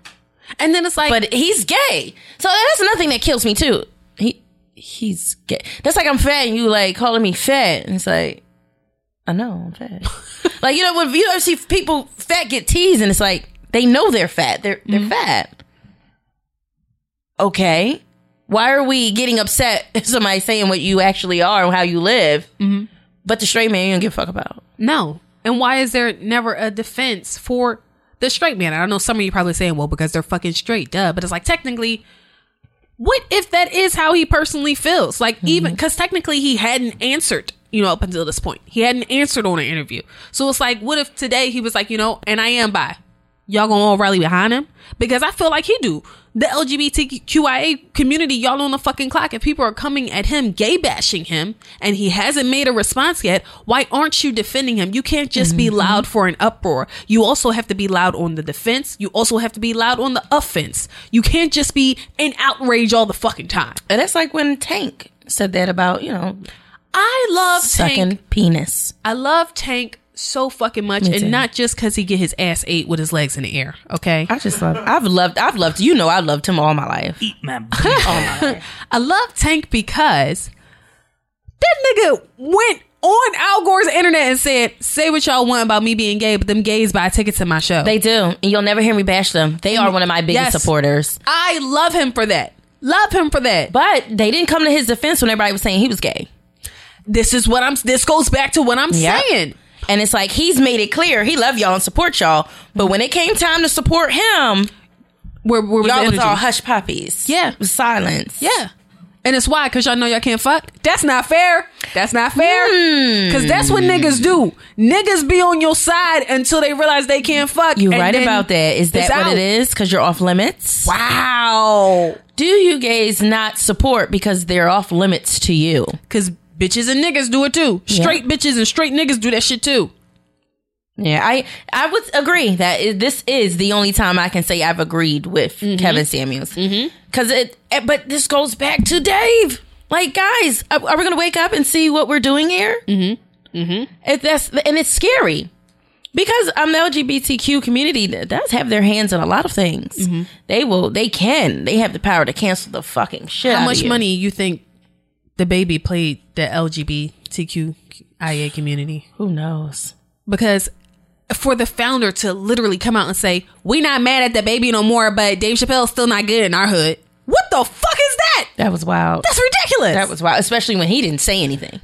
And then it's like, but he's gay. So that's another thing that kills me too. He's gay. That's like I'm fat and you like calling me fat. And it's like, I know I'm fat. Like, you know, when you ever see people fat get teased and it's like they know they're fat. They're mm-hmm. fat. Okay, why are we getting upset if somebody's saying what you actually are and how you live, mm-hmm. but the straight man you don't give a fuck about? No. And why is there never a defense for the straight man? I know some of you probably saying, well, because they're fucking straight, duh. But it's like, technically, what if that is how he personally feels? Like, mm-hmm. even, because technically he hadn't answered, you know, up until this point. He hadn't answered on an interview. So it's like, what if today he was like, you know, and I am bi? Y'all gonna all rally behind him? Because I feel like he do. The LGBTQIA community, y'all on the fucking clock. If people are coming at him, gay bashing him, and he hasn't made a response yet, why aren't you defending him? You can't just mm-hmm. be loud for an uproar. You also have to be loud on the defense. You also have to be loud on the offense. You can't just be in outrage all the fucking time. And that's like when Tank said that about, you know, I love sucking Tank. Penis. I love Tank so fucking much, and not just because he get his ass ate with his legs in the air. Okay, I just love. I've loved. You know, I loved him all my life. Eat my butt all my life. I love Tank because that nigga went on Al Gore's internet and said, "Say what y'all want about me being gay, but them gays buy tickets to my show. They do, and you'll never hear me bash them. They are one of my biggest supporters. I love him for that. But they didn't come to his defense when everybody was saying he was gay. This goes back to what I'm saying. And it's like, he's made it clear he love y'all and support y'all, but when it came time to support him, where was y'all was all hush puppies. Yeah, silence. Yeah, And it's why, because y'all know y'all can't fuck. That's not fair. That's not fair. Because that's what niggas do. Niggas be on your side until they realize they can't fuck. You're right about that. Is that what it is? Because you're off limits? Wow. Do you gays not support because they're off limits to you? Because bitches and niggas do it too. Straight bitches and straight niggas do that shit too. Yeah, I would agree that this is the only time I can say I've agreed with Kevin Samuels. Because but this goes back to Dave. Like, guys, are we going to wake up and see what we're doing here? And it's scary because the LGBTQ community does have their hands in a lot of things. They have the power to cancel the fucking shit. How much money you think DaBaby played the LGBTQIA community? Who knows? Because for the founder to literally come out and say, "We not mad at DaBaby no more, but Dave Chappelle's still not good in our hood." What the fuck is that? That was wild. That's ridiculous. That was wild, especially when he didn't say anything.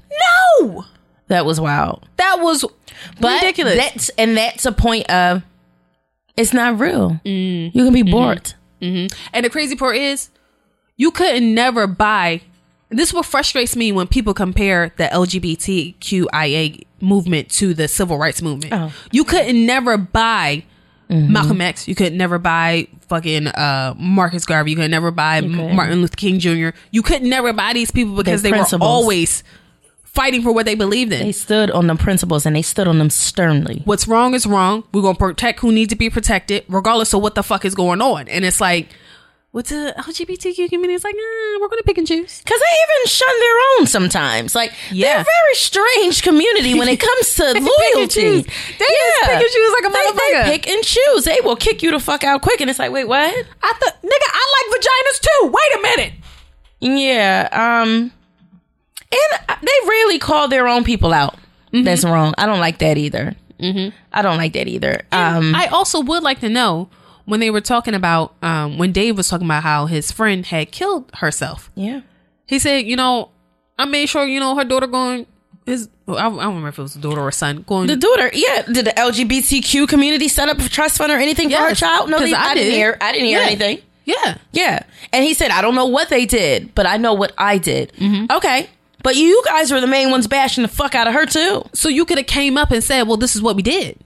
No. That was wild. That was ridiculous. That's a point of it's not real. You can be bored. And the crazy part is you couldn't never buy. This is what frustrates me when people compare the LGBTQIA movement to the civil rights movement. Oh. You couldn't never buy Malcolm X. You could never buy fucking Marcus Garvey. You could never buy Martin Luther King Jr. You could never buy these people because they were always fighting for what they believed in. They stood on them principles and they stood on them sternly. What's wrong is wrong. We're going to protect who needs to be protected regardless of what the fuck is going on. And it's like, what's the LGBTQ community? It's like, we're going to pick and choose. Because they even shun their own sometimes. Like, they're a very strange community when it comes to loyalty. They just pick and choose like a motherfucker. They pick and choose. They will kick you the fuck out quick. And it's like, wait, what? Nigga, I like vaginas too. Wait a minute. Yeah. And they rarely call their own people out. That's wrong. I don't like that either. I don't like that either. I also would like to know, when they were talking about, when Dave was talking about how his friend had killed herself. Yeah. He said, I made sure, her daughter I don't remember if it was a daughter or son. The daughter, yeah. Did the LGBTQ community set up a trust fund or anything for her child? No, I didn't hear anything. Yeah. Yeah. And he said, I don't know what they did, but I know what I did. Okay. But you guys were the main ones bashing the fuck out of her too. So you could have came up and said, well, this is what we did.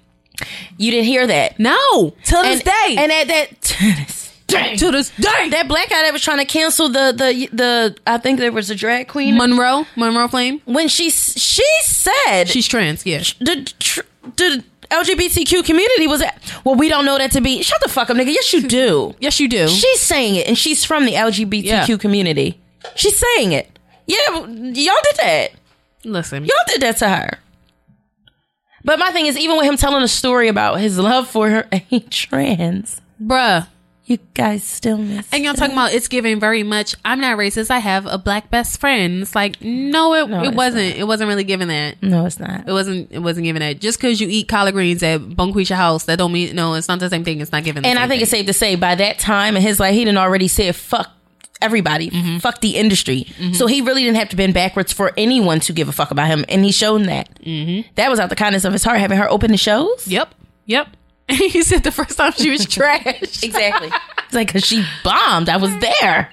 You didn't hear that. No. Till this day. And at that to this day. That black guy that was trying to cancel the I think there was a drag queen. Monroe Flame. When she said she's trans, yeah. The LGBTQ community was at, well, we don't know that to be. Shut the fuck up, nigga. Yes, you do. Yes, you do. She's saying it, and she's from the LGBTQ community. She's saying it. Yeah, y'all did that. Listen. Y'all did that to her. But my thing is, even with him telling a story about his love for her, and he trans. Bruh. You guys still miss. And y'all talking about it's giving very much, I'm not racist, I have a black best friend. It's like, no, it wasn't. Not. It wasn't really giving that. No, it's not. It wasn't giving that. Just because you eat collard greens at Bonquisha House, that don't mean, no, it's not the same thing. It's not giving that. And I think it's safe to say, by that time in his life, he done already said, fuck everybody. Fuck the industry. So he really didn't have to bend backwards for anyone to give a fuck about him. And he showed that. That was out the kindness of his heart, having her open the shows. Yep. And he said the first time she was trash. Exactly. It's like, because she bombed. I was there.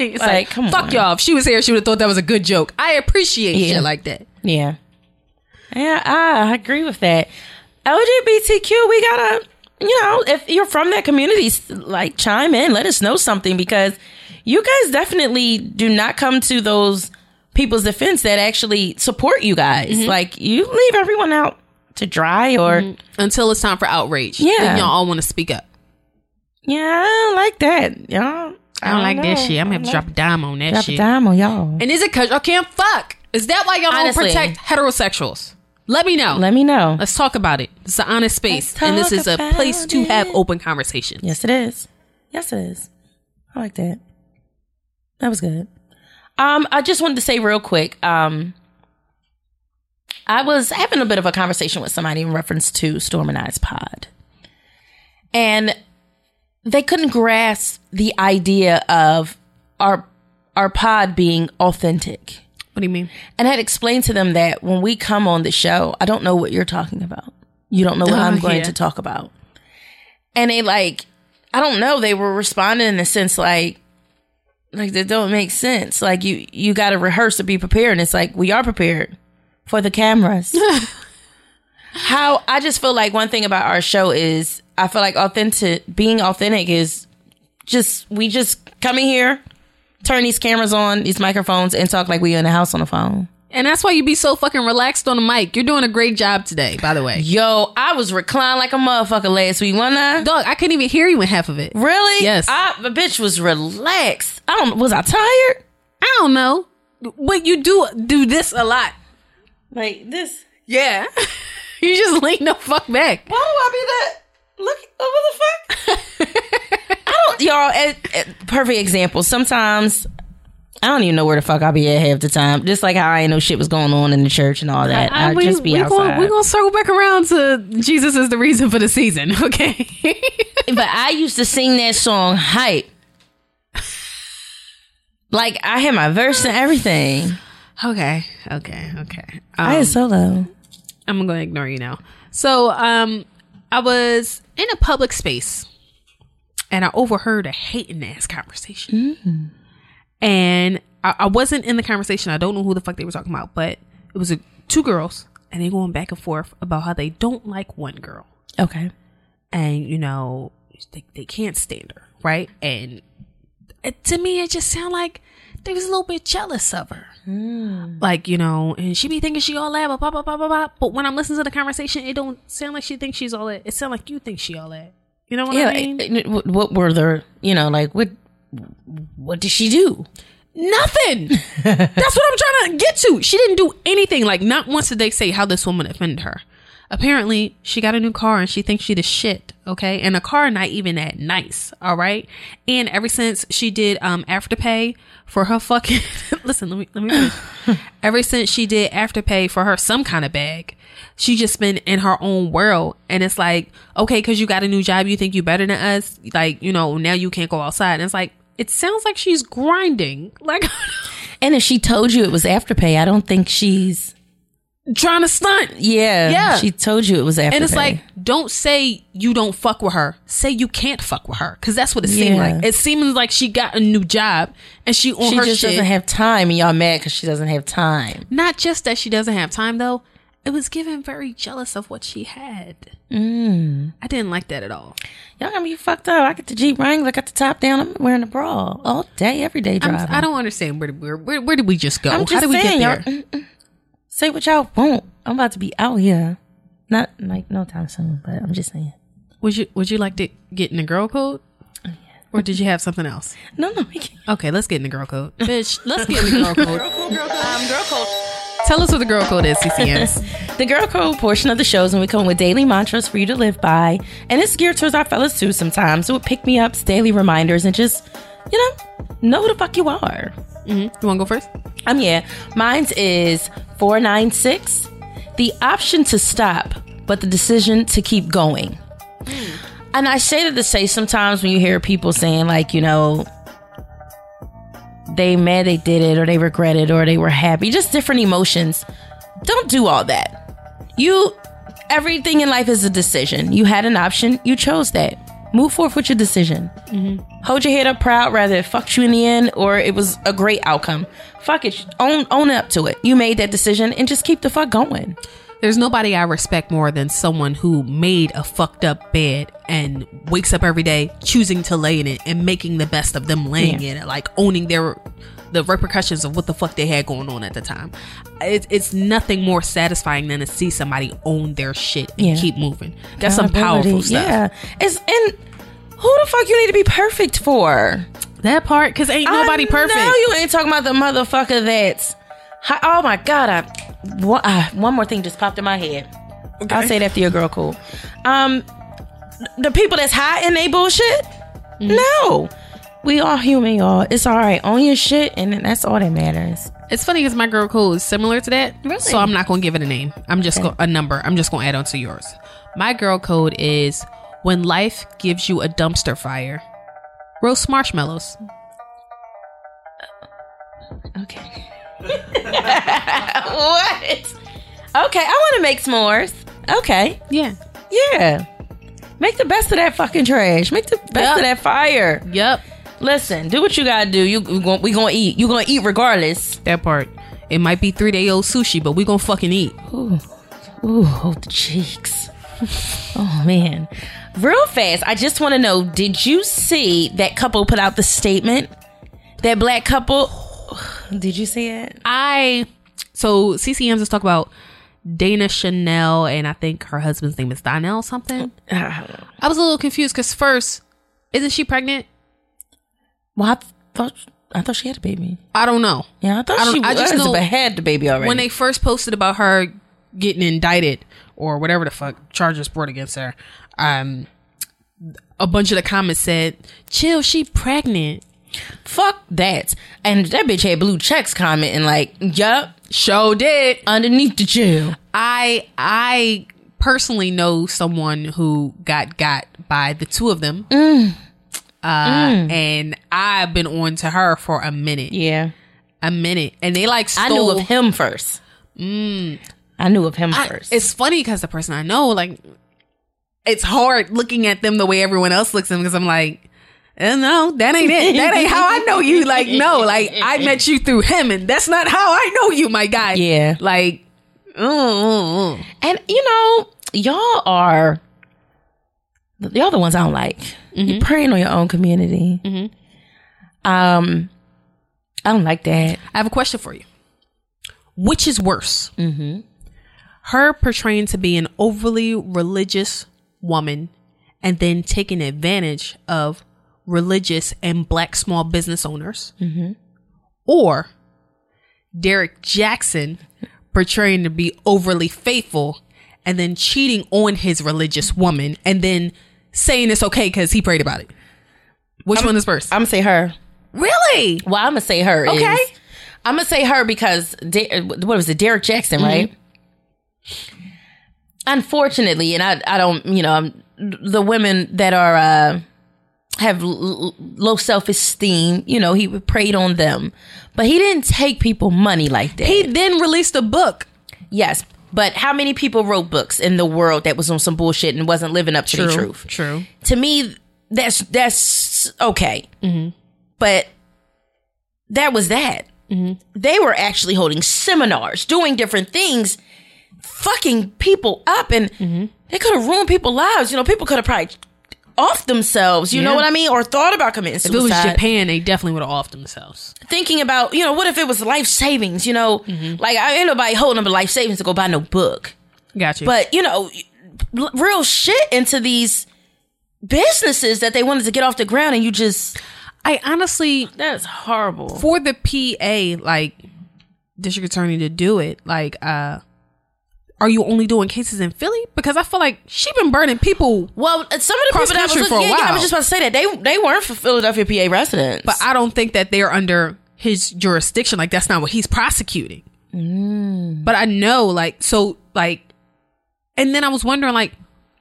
It's like, come fuck on. Y'all. If she was here, she would have thought that was a good joke. I appreciate shit like that. Yeah. Yeah, I agree with that. LGBTQ, we gotta... if you're from that community, like, chime in, let us know something, because you guys definitely do not come to those people's defense that actually support you guys. Like, you leave everyone out to dry or... Until it's time for outrage. Yeah. Then y'all all want to speak up. Yeah, I don't like that. Y'all. I don't like that shit. I'm going to have to drop a dime on that shit. Drop a dime on y'all. And is it because y'all can't fuck? Is that why y'all don't protect heterosexuals? Let me know. Let's talk about it. It's an honest space. And this is a place to have open conversation. Yes, it is. I like that. That was good. I just wanted to say real quick. I was having a bit of a conversation with somebody in reference to Storm and I's pod. And they couldn't grasp the idea of our pod being authentic. What do you mean? And I had explained to them that when we come on the show, I don't know what you're talking about. You don't know what I'm going to talk about. And they, like, I don't know. They were responding in a sense like, Like, that don't make sense. Like, you got to rehearse to be prepared. And it's like, we are prepared for the cameras. How I just feel like one thing about our show is I feel like being authentic is just, we just come in here, turn these cameras on, these microphones, and talk like we in the house on the phone. And that's why you be so fucking relaxed on the mic. You're doing a great job today, by the way. Yo, I was reclined like a motherfucker last week, wasn't I? Dog, I couldn't even hear you in half of it. Really? Yes. The bitch was relaxed. Was I tired? I don't know. But you do this a lot. Like this? Yeah. You just lean the fuck back. Why do I be that? Look, what the fuck? Perfect example. Sometimes I don't even know where the fuck I be at half the time. Just like how I ain't know shit was going on in the church and all that. I just be outside. We're going to circle back around to Jesus is the reason for the season, okay? But I used to sing that song, Hype. Like, I had my verse and everything. Okay. I had solo. I'm going to ignore you now. So, I was in a public space and I overheard a hating ass conversation. Mm-hmm. And I wasn't in the conversation. I don't know who the fuck they were talking about, but it was two girls and they going back and forth about how they don't like one girl. Okay. And, you know, they can't stand her. Right. And to me, it just sounded like they was a little bit jealous of her. Mm. Like, you know, and she be thinking she all that, blah, blah, blah, blah, blah. But when I'm listening to the conversation, it don't sound like she thinks she's all that. It sound like you think she all that. You know what I mean? What were their, you know, like what did she do? Nothing. That's what I'm trying to get to. She didn't do anything. Like, not once did they say how this woman offended her. Apparently, she got a new car and she thinks she the shit, okay? And a car not even that nice, all right? And ever since she did Afterpay for her fucking... Listen, let me ever since she did Afterpay for her some kind of bag, she just been in her own world. And it's like, okay, because you got a new job, you think you better than us? Like, you know, now you can't go outside. And it's like, it sounds like she's grinding. Like, and if she told you it was Afterpay, I don't think she's... trying to stunt. Yeah. She told you it was Afterpay. And it's like, don't say you don't fuck with her. Say you can't fuck with her. Because that's what it seemed like. It seemed like she got a new job and she on her shit. She just doesn't have time and y'all mad because she doesn't have time. Not just that she doesn't have time though. It was given very jealous of what she had. Mm. I didn't like that at all. Y'all got me fucked up. I got the Jeep Wrangler, I got the top down. I'm wearing a bra all day, every day driving. I don't understand. Where did we just go? How did we get there? Say what y'all want. I'm about to be out here. Not like no time soon, but I'm just saying. Would you like to get in the girl code? Yeah. Or did you have something else? No, we can't. Okay, let's get in the girl code. Bitch, let's get in the girl code. Girl code. Tell us what the girl code is, CCS. The girl code portion of the show is when we come with daily mantras for you to live by. And it's geared towards our fellas too sometimes. So it pick me ups, daily reminders, and just, you know who the fuck you are. Mm-hmm. You want to go first? Yeah. Mine's is 496. The option to stop, but the decision to keep going. Mm. And I say that to say sometimes when you hear people saying like, you know, they mad they did it or they regret it or they were happy. Just different emotions. Don't do all that. Everything in life is a decision. You had an option. You chose that. Move forth with your decision. Mm-hmm. Hold your head up proud, rather it fucked you in the end or it was a great outcome. Fuck it. Own up to it. You made that decision and just keep the fuck going. There's nobody I respect more than someone who made a fucked up bed and wakes up every day choosing to lay in it and making the best of them laying in it. Like owning the repercussions of what the fuck they had going on at the time. It's nothing more satisfying than to see somebody own their shit and keep moving. That's some powerful stuff. Yeah. And who the fuck you need to be perfect for? That part, because ain't nobody perfect. No, you ain't talking about the motherfucker that's... Oh my God, one more thing just popped in my head. Okay. I'll say that to your girl, cool. The people that's high in they bullshit? Mm-hmm. No. We all human, y'all. It's all right. Own your shit, and that's all that matters. It's funny because my girl code is similar to that. Really? So I'm not going to give it a name. I'm just a number. I'm just going to add on to yours. My girl code is when life gives you a dumpster fire, roast marshmallows. Okay. What? Okay, I want to make s'mores. Okay. Yeah. Make the best of that fucking trash. Make the best of that fire. Yep. Listen, do what you gotta do. We gonna eat. You gonna eat regardless. That part. It might be 3-day-old sushi, but we gonna fucking eat. Ooh, hold the cheeks. Oh man. Real fast, I just want to know, did you see that couple put out the statement? That black couple? Did you see it? So CC Yams just talk about Dana Chanel, and I think her husband's name is Donnell or something. I was a little confused because first, isn't she pregnant? Well, I thought she had a baby. I don't know. Yeah, I just had the baby already. When they first posted about her getting indicted or whatever the fuck charges brought against her, a bunch of the comments said, "Chill, she pregnant." Fuck that. And that bitch had blue checks commenting like, "Yup, sure did underneath the jail." I personally know someone who got by the two of them. And I've been on to her for a minute. Yeah, a minute. And they like stole. I knew of him first. It's funny because the person I know, like, it's hard looking at them the way everyone else looks at them because I'm like, no, that ain't it. That ain't how I know you. Like, no, like I met you through him, and that's not how I know you, my guy. Yeah, like, and you know, y'all the ones I don't like. Mm-hmm. You're preying on your own community. Mm-hmm. I don't like that. I have a question for you. Which is worse? Mm-hmm. Her portraying to be an overly religious woman, and then taking advantage of religious and black small business owners, mm-hmm. or Derek Jackson portraying to be overly faithful and then cheating on his religious woman and then saying it's okay because he prayed about it. Which one is first? I'm gonna say her. Really? Well, I'm gonna say her. Okay. I'm gonna say her because what was it? Derek Jackson, mm-hmm. right? Unfortunately, and I don't, you know, the women that are have low self-esteem, you know, he preyed on them, but he didn't take people money like that. He then released a book. Yes, but how many people wrote books in the world that was on some bullshit and wasn't living up to the truth? True. To me, that's okay. Mm-hmm. But that was that. Mm-hmm. They were actually holding seminars, doing different things, fucking people up, and mm-hmm. they could have ruined people's lives. You know, people could have probably off themselves, you know what I mean, or thought about committing suicide. If it was Japan, they definitely would have offed themselves. Thinking about, you know, what if it was life savings? You know, mm-hmm. like I ain't nobody holding up a life savings to go buy no book. Got you. But you know, real shit into these businesses that they wanted to get off the ground, and you just, I honestly, that's horrible for the PA, like district attorney to do it. Like, are you only doing cases in Philly? Because I feel like she been burning people. Well, some of the people that I was looking for, I was just about to say that they weren't for Philadelphia PA residents. But I don't think that they're under his jurisdiction. Like, that's not what he's prosecuting. Mm. But I know, like, so, like, and then I was wondering, like,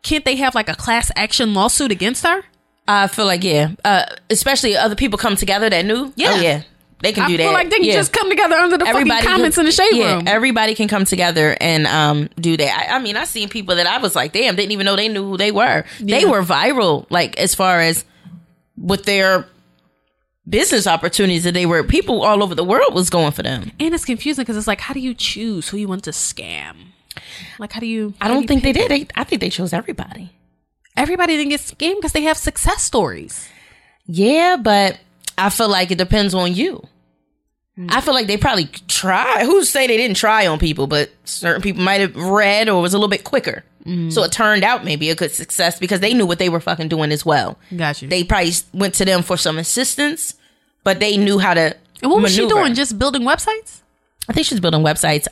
can't they have like a class action lawsuit against her? I feel like, yeah. Especially other people come together that knew. Yeah. Oh, yeah. They can do that. I feel like they can just come together under the fucking comments in the shade room. Everybody can come together and do that. I mean, I seen people that I was like, damn, didn't even know they knew who they were. Yeah. They were viral, like, as far as with their business opportunities that they were. People all over the world was going for them. And it's confusing because it's like, how do you choose who you want to scam? Like, how do you... I don't think they did. I think they chose everybody. Everybody didn't get scammed because they have success stories. Yeah, but... I feel like it depends on you. Mm. I feel like they probably try. Who say they didn't try on people, but certain people might have read or was a little bit quicker. Mm. So it turned out maybe a good success because they knew what they were fucking doing as well. Got you. They probably went to them for some assistance, but they knew how to And what was maneuver. She doing? Just building websites? I think she was building websites.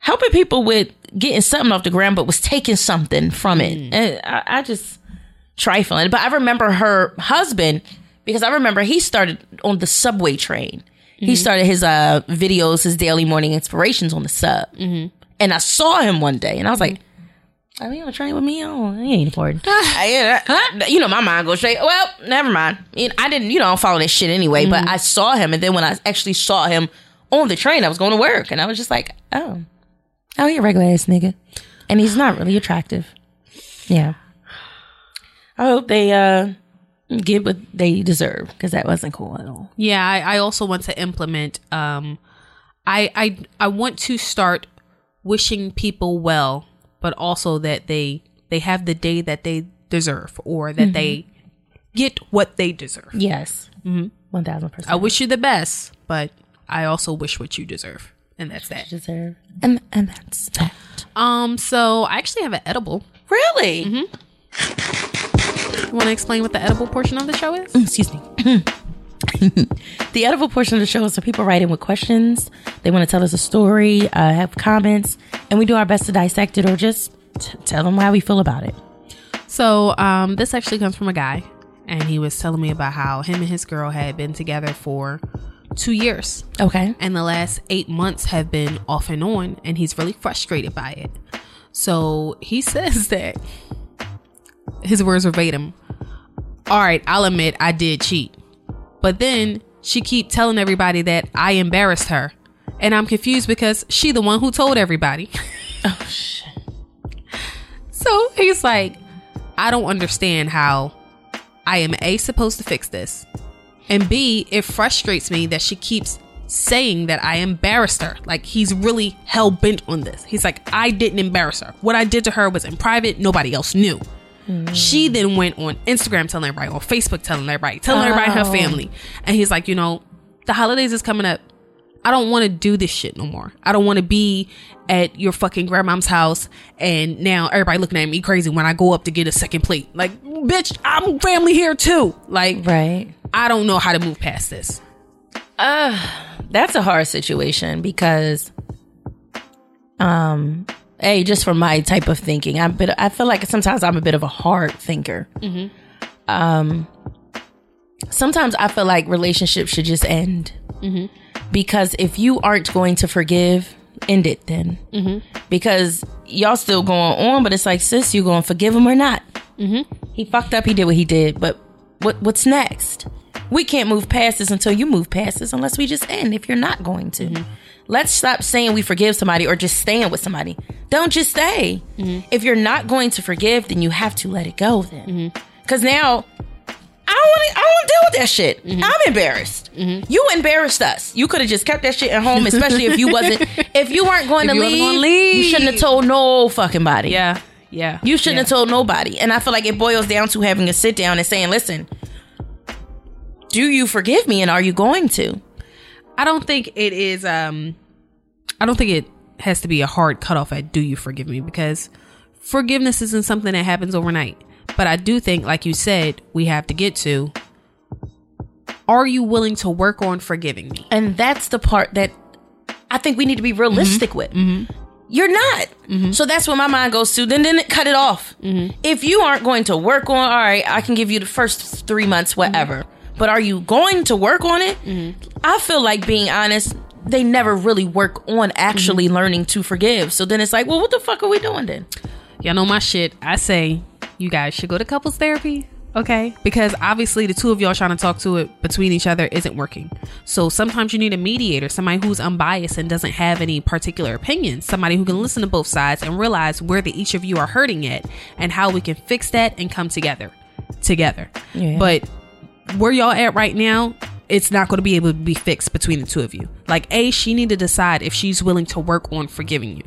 Helping people with getting something off the ground, but was taking something from it. And I just trifling. But I remember her husband... Because I remember he started on the subway train. Mm-hmm. He started his videos, his daily morning inspirations on the sub. Mm-hmm. And I saw him one day and I was like, are you on a train with me? Oh, he ain't important. You know, my mind goes straight, well, never mind. I didn't, you know, I don't follow that shit anyway, mm-hmm. but I saw him. And then when I actually saw him on the train, I was going to work and I was just like, oh, he a regular ass nigga. And he's not really attractive. Yeah. I hope they... get what they deserve, because that wasn't cool at all. Yeah, I also want to implement. I want to start wishing people well, but also that they have the day that they deserve, or that they get what they deserve. Yes. 1,000%. I wish you the best, but I also wish what you deserve. And that's that. Deserve. And that's that. So I actually have an edible. Really? You want to explain what the edible portion of the show is? Excuse me. The edible portion of the show is so people write in with questions. They want to tell us a story, have comments, and we do our best to dissect it or just tell them how we feel about it. So this actually comes from a guy, and he was telling me about how him and his girl had been together for 2 years. Okay. And the last 8 months have been off and on, and he's really frustrated by it. So he says that, his words verbatim, "All right, I'll admit I did cheat. But then she keep telling everybody that I embarrassed her. And I'm confused because she the one who told everybody." Oh, shit. So he's like, "I don't understand how I am A, supposed to fix this. And B, it frustrates me that she keeps saying that I embarrassed her." Like, he's really hell bent on this. He's like, "I didn't embarrass her. What I did to her was in private. Nobody else knew. She then went on Instagram telling everybody, on Facebook telling everybody, telling everybody in her family." And he's like, "You know, the holidays is coming up. I don't want to do this shit no more. I don't want to be at your fucking grandma's house and now everybody looking at me crazy when I go up to get a second plate. Like, bitch, I'm family here too. Like, right. I don't know how to move past this." That's a hard situation because, hey, just for my type of thinking, I feel like sometimes I'm a bit of a hard thinker. Sometimes I feel like relationships should just end. Because if you aren't going to forgive, end it then. Because y'all still going on, but it's like, sis, you going to forgive him or not? He fucked up. He did what he did. But what's next? We can't move past this until you move past this, unless we just end, if you're not going to. Let's stop saying we forgive somebody or just staying with somebody. Don't just stay. If you're not going to forgive, then you have to let it go then. Because now, I don't want to deal with that shit. I'm embarrassed. You embarrassed us. You could have just kept that shit at home, especially if you wasn't. If you weren't going to leave, you shouldn't have told no fucking body. Yeah. You shouldn't have told nobody. And I feel like it boils down to having a sit down and saying, "Listen, do you forgive me, and are you going to?" I don't think it is. I don't think it has to be a hard cutoff at "do you forgive me," because forgiveness isn't something that happens overnight. But I do think, like you said, we have to get to, are you willing to work on forgiving me? And that's the part that I think we need to be realistic with. You're not. So that's where my mind goes to. Then it cut it off. If you aren't going to work on, all right, I can give you the first 3 months, whatever. But are you going to work on it? I feel like, being honest, they never really work on actually learning to forgive. So then it's like, well, what the fuck are we doing then? Y'all know my shit. I say, you guys should go to couples therapy, okay? Because obviously the two of y'all trying to talk to it between each other isn't working. So sometimes you need a mediator, somebody who's unbiased and doesn't have any particular opinions, somebody who can listen to both sides and realize where the each of you are hurting at and how we can fix that and come together. Yeah. But where y'all at right now, it's not going to be able to be fixed between the two of you. Like, A, she need to decide if she's willing to work on forgiving you.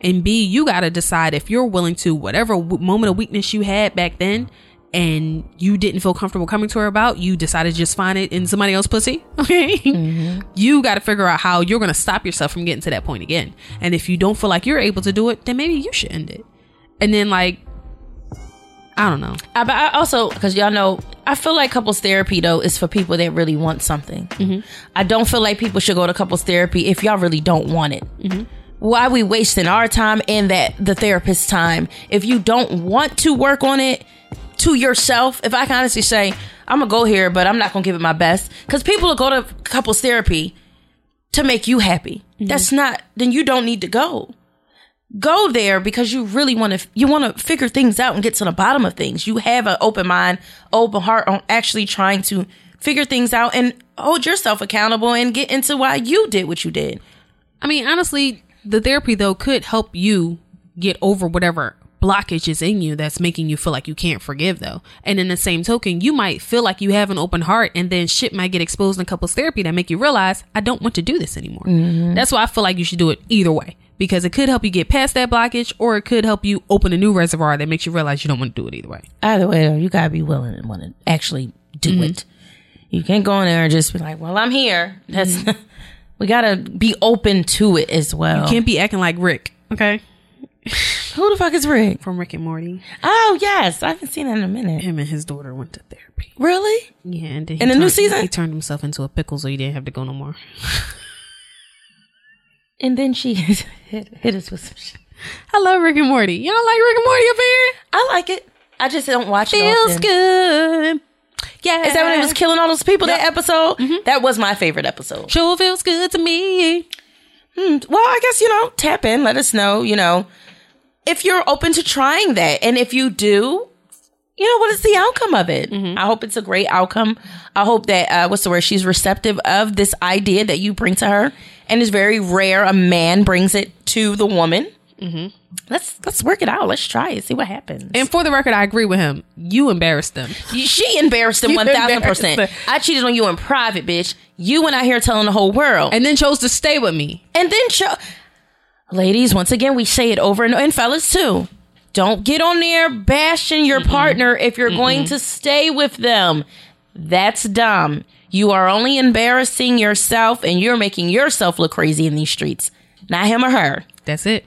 And B, you got to decide if you're willing to, whatever moment of weakness you had back then and you didn't feel comfortable coming to her about, you decided to just find it in somebody else's pussy. Okay. You got to figure out how you're going to stop yourself from getting to that point again. And if you don't feel like you're able to do it, then maybe you should end it. And then, like, I don't know. But I also, because y'all know, I feel like couples therapy, though, is for people that really want something. I don't feel like people should go to couples therapy if y'all really don't want it. Why we wasting our time and that the therapist's time? If you don't want to work on it to yourself, if I can honestly say, I'm going to go here, but I'm not going to give it my best. Because people will go to couples therapy to make you happy. That's not, then you don't need to go. Go there because you really want to figure things out and get to the bottom of things. You have an open mind, open heart on actually trying to figure things out and hold yourself accountable and get into why you did what you did. I mean, honestly, the therapy, though, could help you get over whatever blockage is in you that's making you feel like you can't forgive, though. And in the same token, you might feel like you have an open heart, and then shit might get exposed in couples therapy that make you realize, I don't want to do this anymore. Mm-hmm. That's why I feel like you should do it either way, because it could help you get past that blockage, or it could help you open a new reservoir that makes you realize you don't want to do it either way. Either way, you gotta be willing and want to actually do mm-hmm. it. You can't go in there and just be like, well, I'm here. That's mm-hmm. We gotta be open to it as well. You can't be acting like Rick, okay? Who the fuck is Rick? From Rick and Morty. Oh, yes. I haven't seen that in a minute. Him and his daughter went to therapy. Really? Yeah. And in the new season? He turned himself into a pickle so he didn't have to go no more. And then she hit us with some shit. I love Rick and Morty. Y'all like Rick and Morty up here? I like it. I just don't watch it often. Feels good. Yeah. Is that when he was killing all those people? Yep. That episode? Mm-hmm. That was my favorite episode. Sure feels good to me. Well, I guess, tap in. Let us know, if you're open to trying that. And if you do, what is the outcome of it? Mm-hmm. I hope it's a great outcome. I hope that, she's receptive of this idea that you bring to her. And it's very rare a man brings it to the woman. Mm-hmm. Let's work it out. Let's try it. See what happens. And for the record, I agree with him. You embarrassed them. She embarrassed them 1,000%. I cheated on you in private, bitch. You went out here telling the whole world, and then chose to stay with me. And then, ladies, once again, we say it over and fellas too. Don't get on there bashing your mm-mm. partner if you're mm-mm. going to stay with them. That's dumb. You are only embarrassing yourself, and you're making yourself look crazy in these streets. Not him or her. That's it.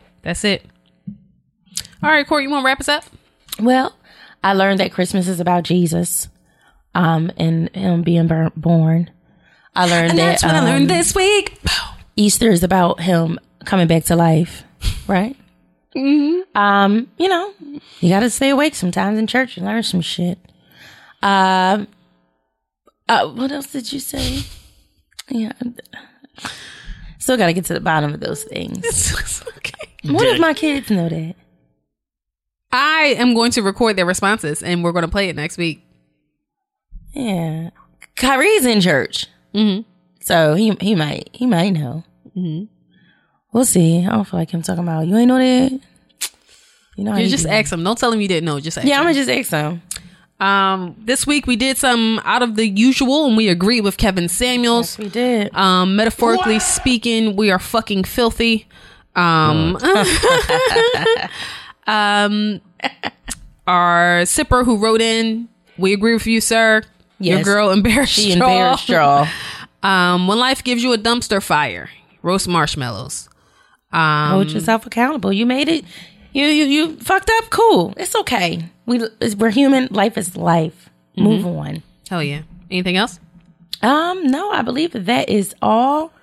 All right, Corey, you want to wrap us up? Well, I learned that Christmas is about Jesus and him being born. I learned that's what I learned this week. Easter is about him coming back to life, right? Mm-hmm. You got to stay awake sometimes in church and learn some shit. What else did you say? Yeah. Still got to get to the bottom of those things. It's okay. What if my kids know that? I am going to record their responses, and we're going to play it next week. Yeah. Kyrie's in church. Mm-hmm. So he might know. Mm-hmm. We'll see. I don't feel like him talking about, you ain't know that? You just ask him. Don't tell him you didn't know. Just ask him. Yeah, I'm going to just ask him. This week we did some out of the usual, and we agreed with Kevin Samuels. Yes, we did. Metaphorically speaking, we are fucking filthy. Our sipper who wrote in, we agree with you, sir. Yes. Your girl embarrassed y'all. She embarrassed y'all. When life gives you a dumpster fire, roast marshmallows. Hold yourself accountable. You made it. You fucked up. Cool. It's okay. We're human. Life is life. Mm-hmm. Move on. Hell yeah. Anything else? No, I believe that is all.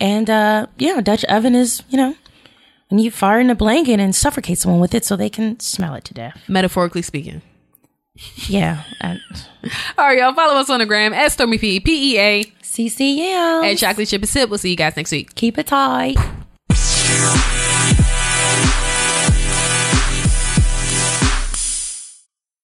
And Dutch oven is, when you fire in a blanket and suffocate someone with it so they can smell it to death. Metaphorically speaking. Yeah. All right, y'all. Follow us on the gram at Stormy P, PEA. CC Yams. At Chocolate Chip and Sip. We'll see you guys next week. Keep it tight.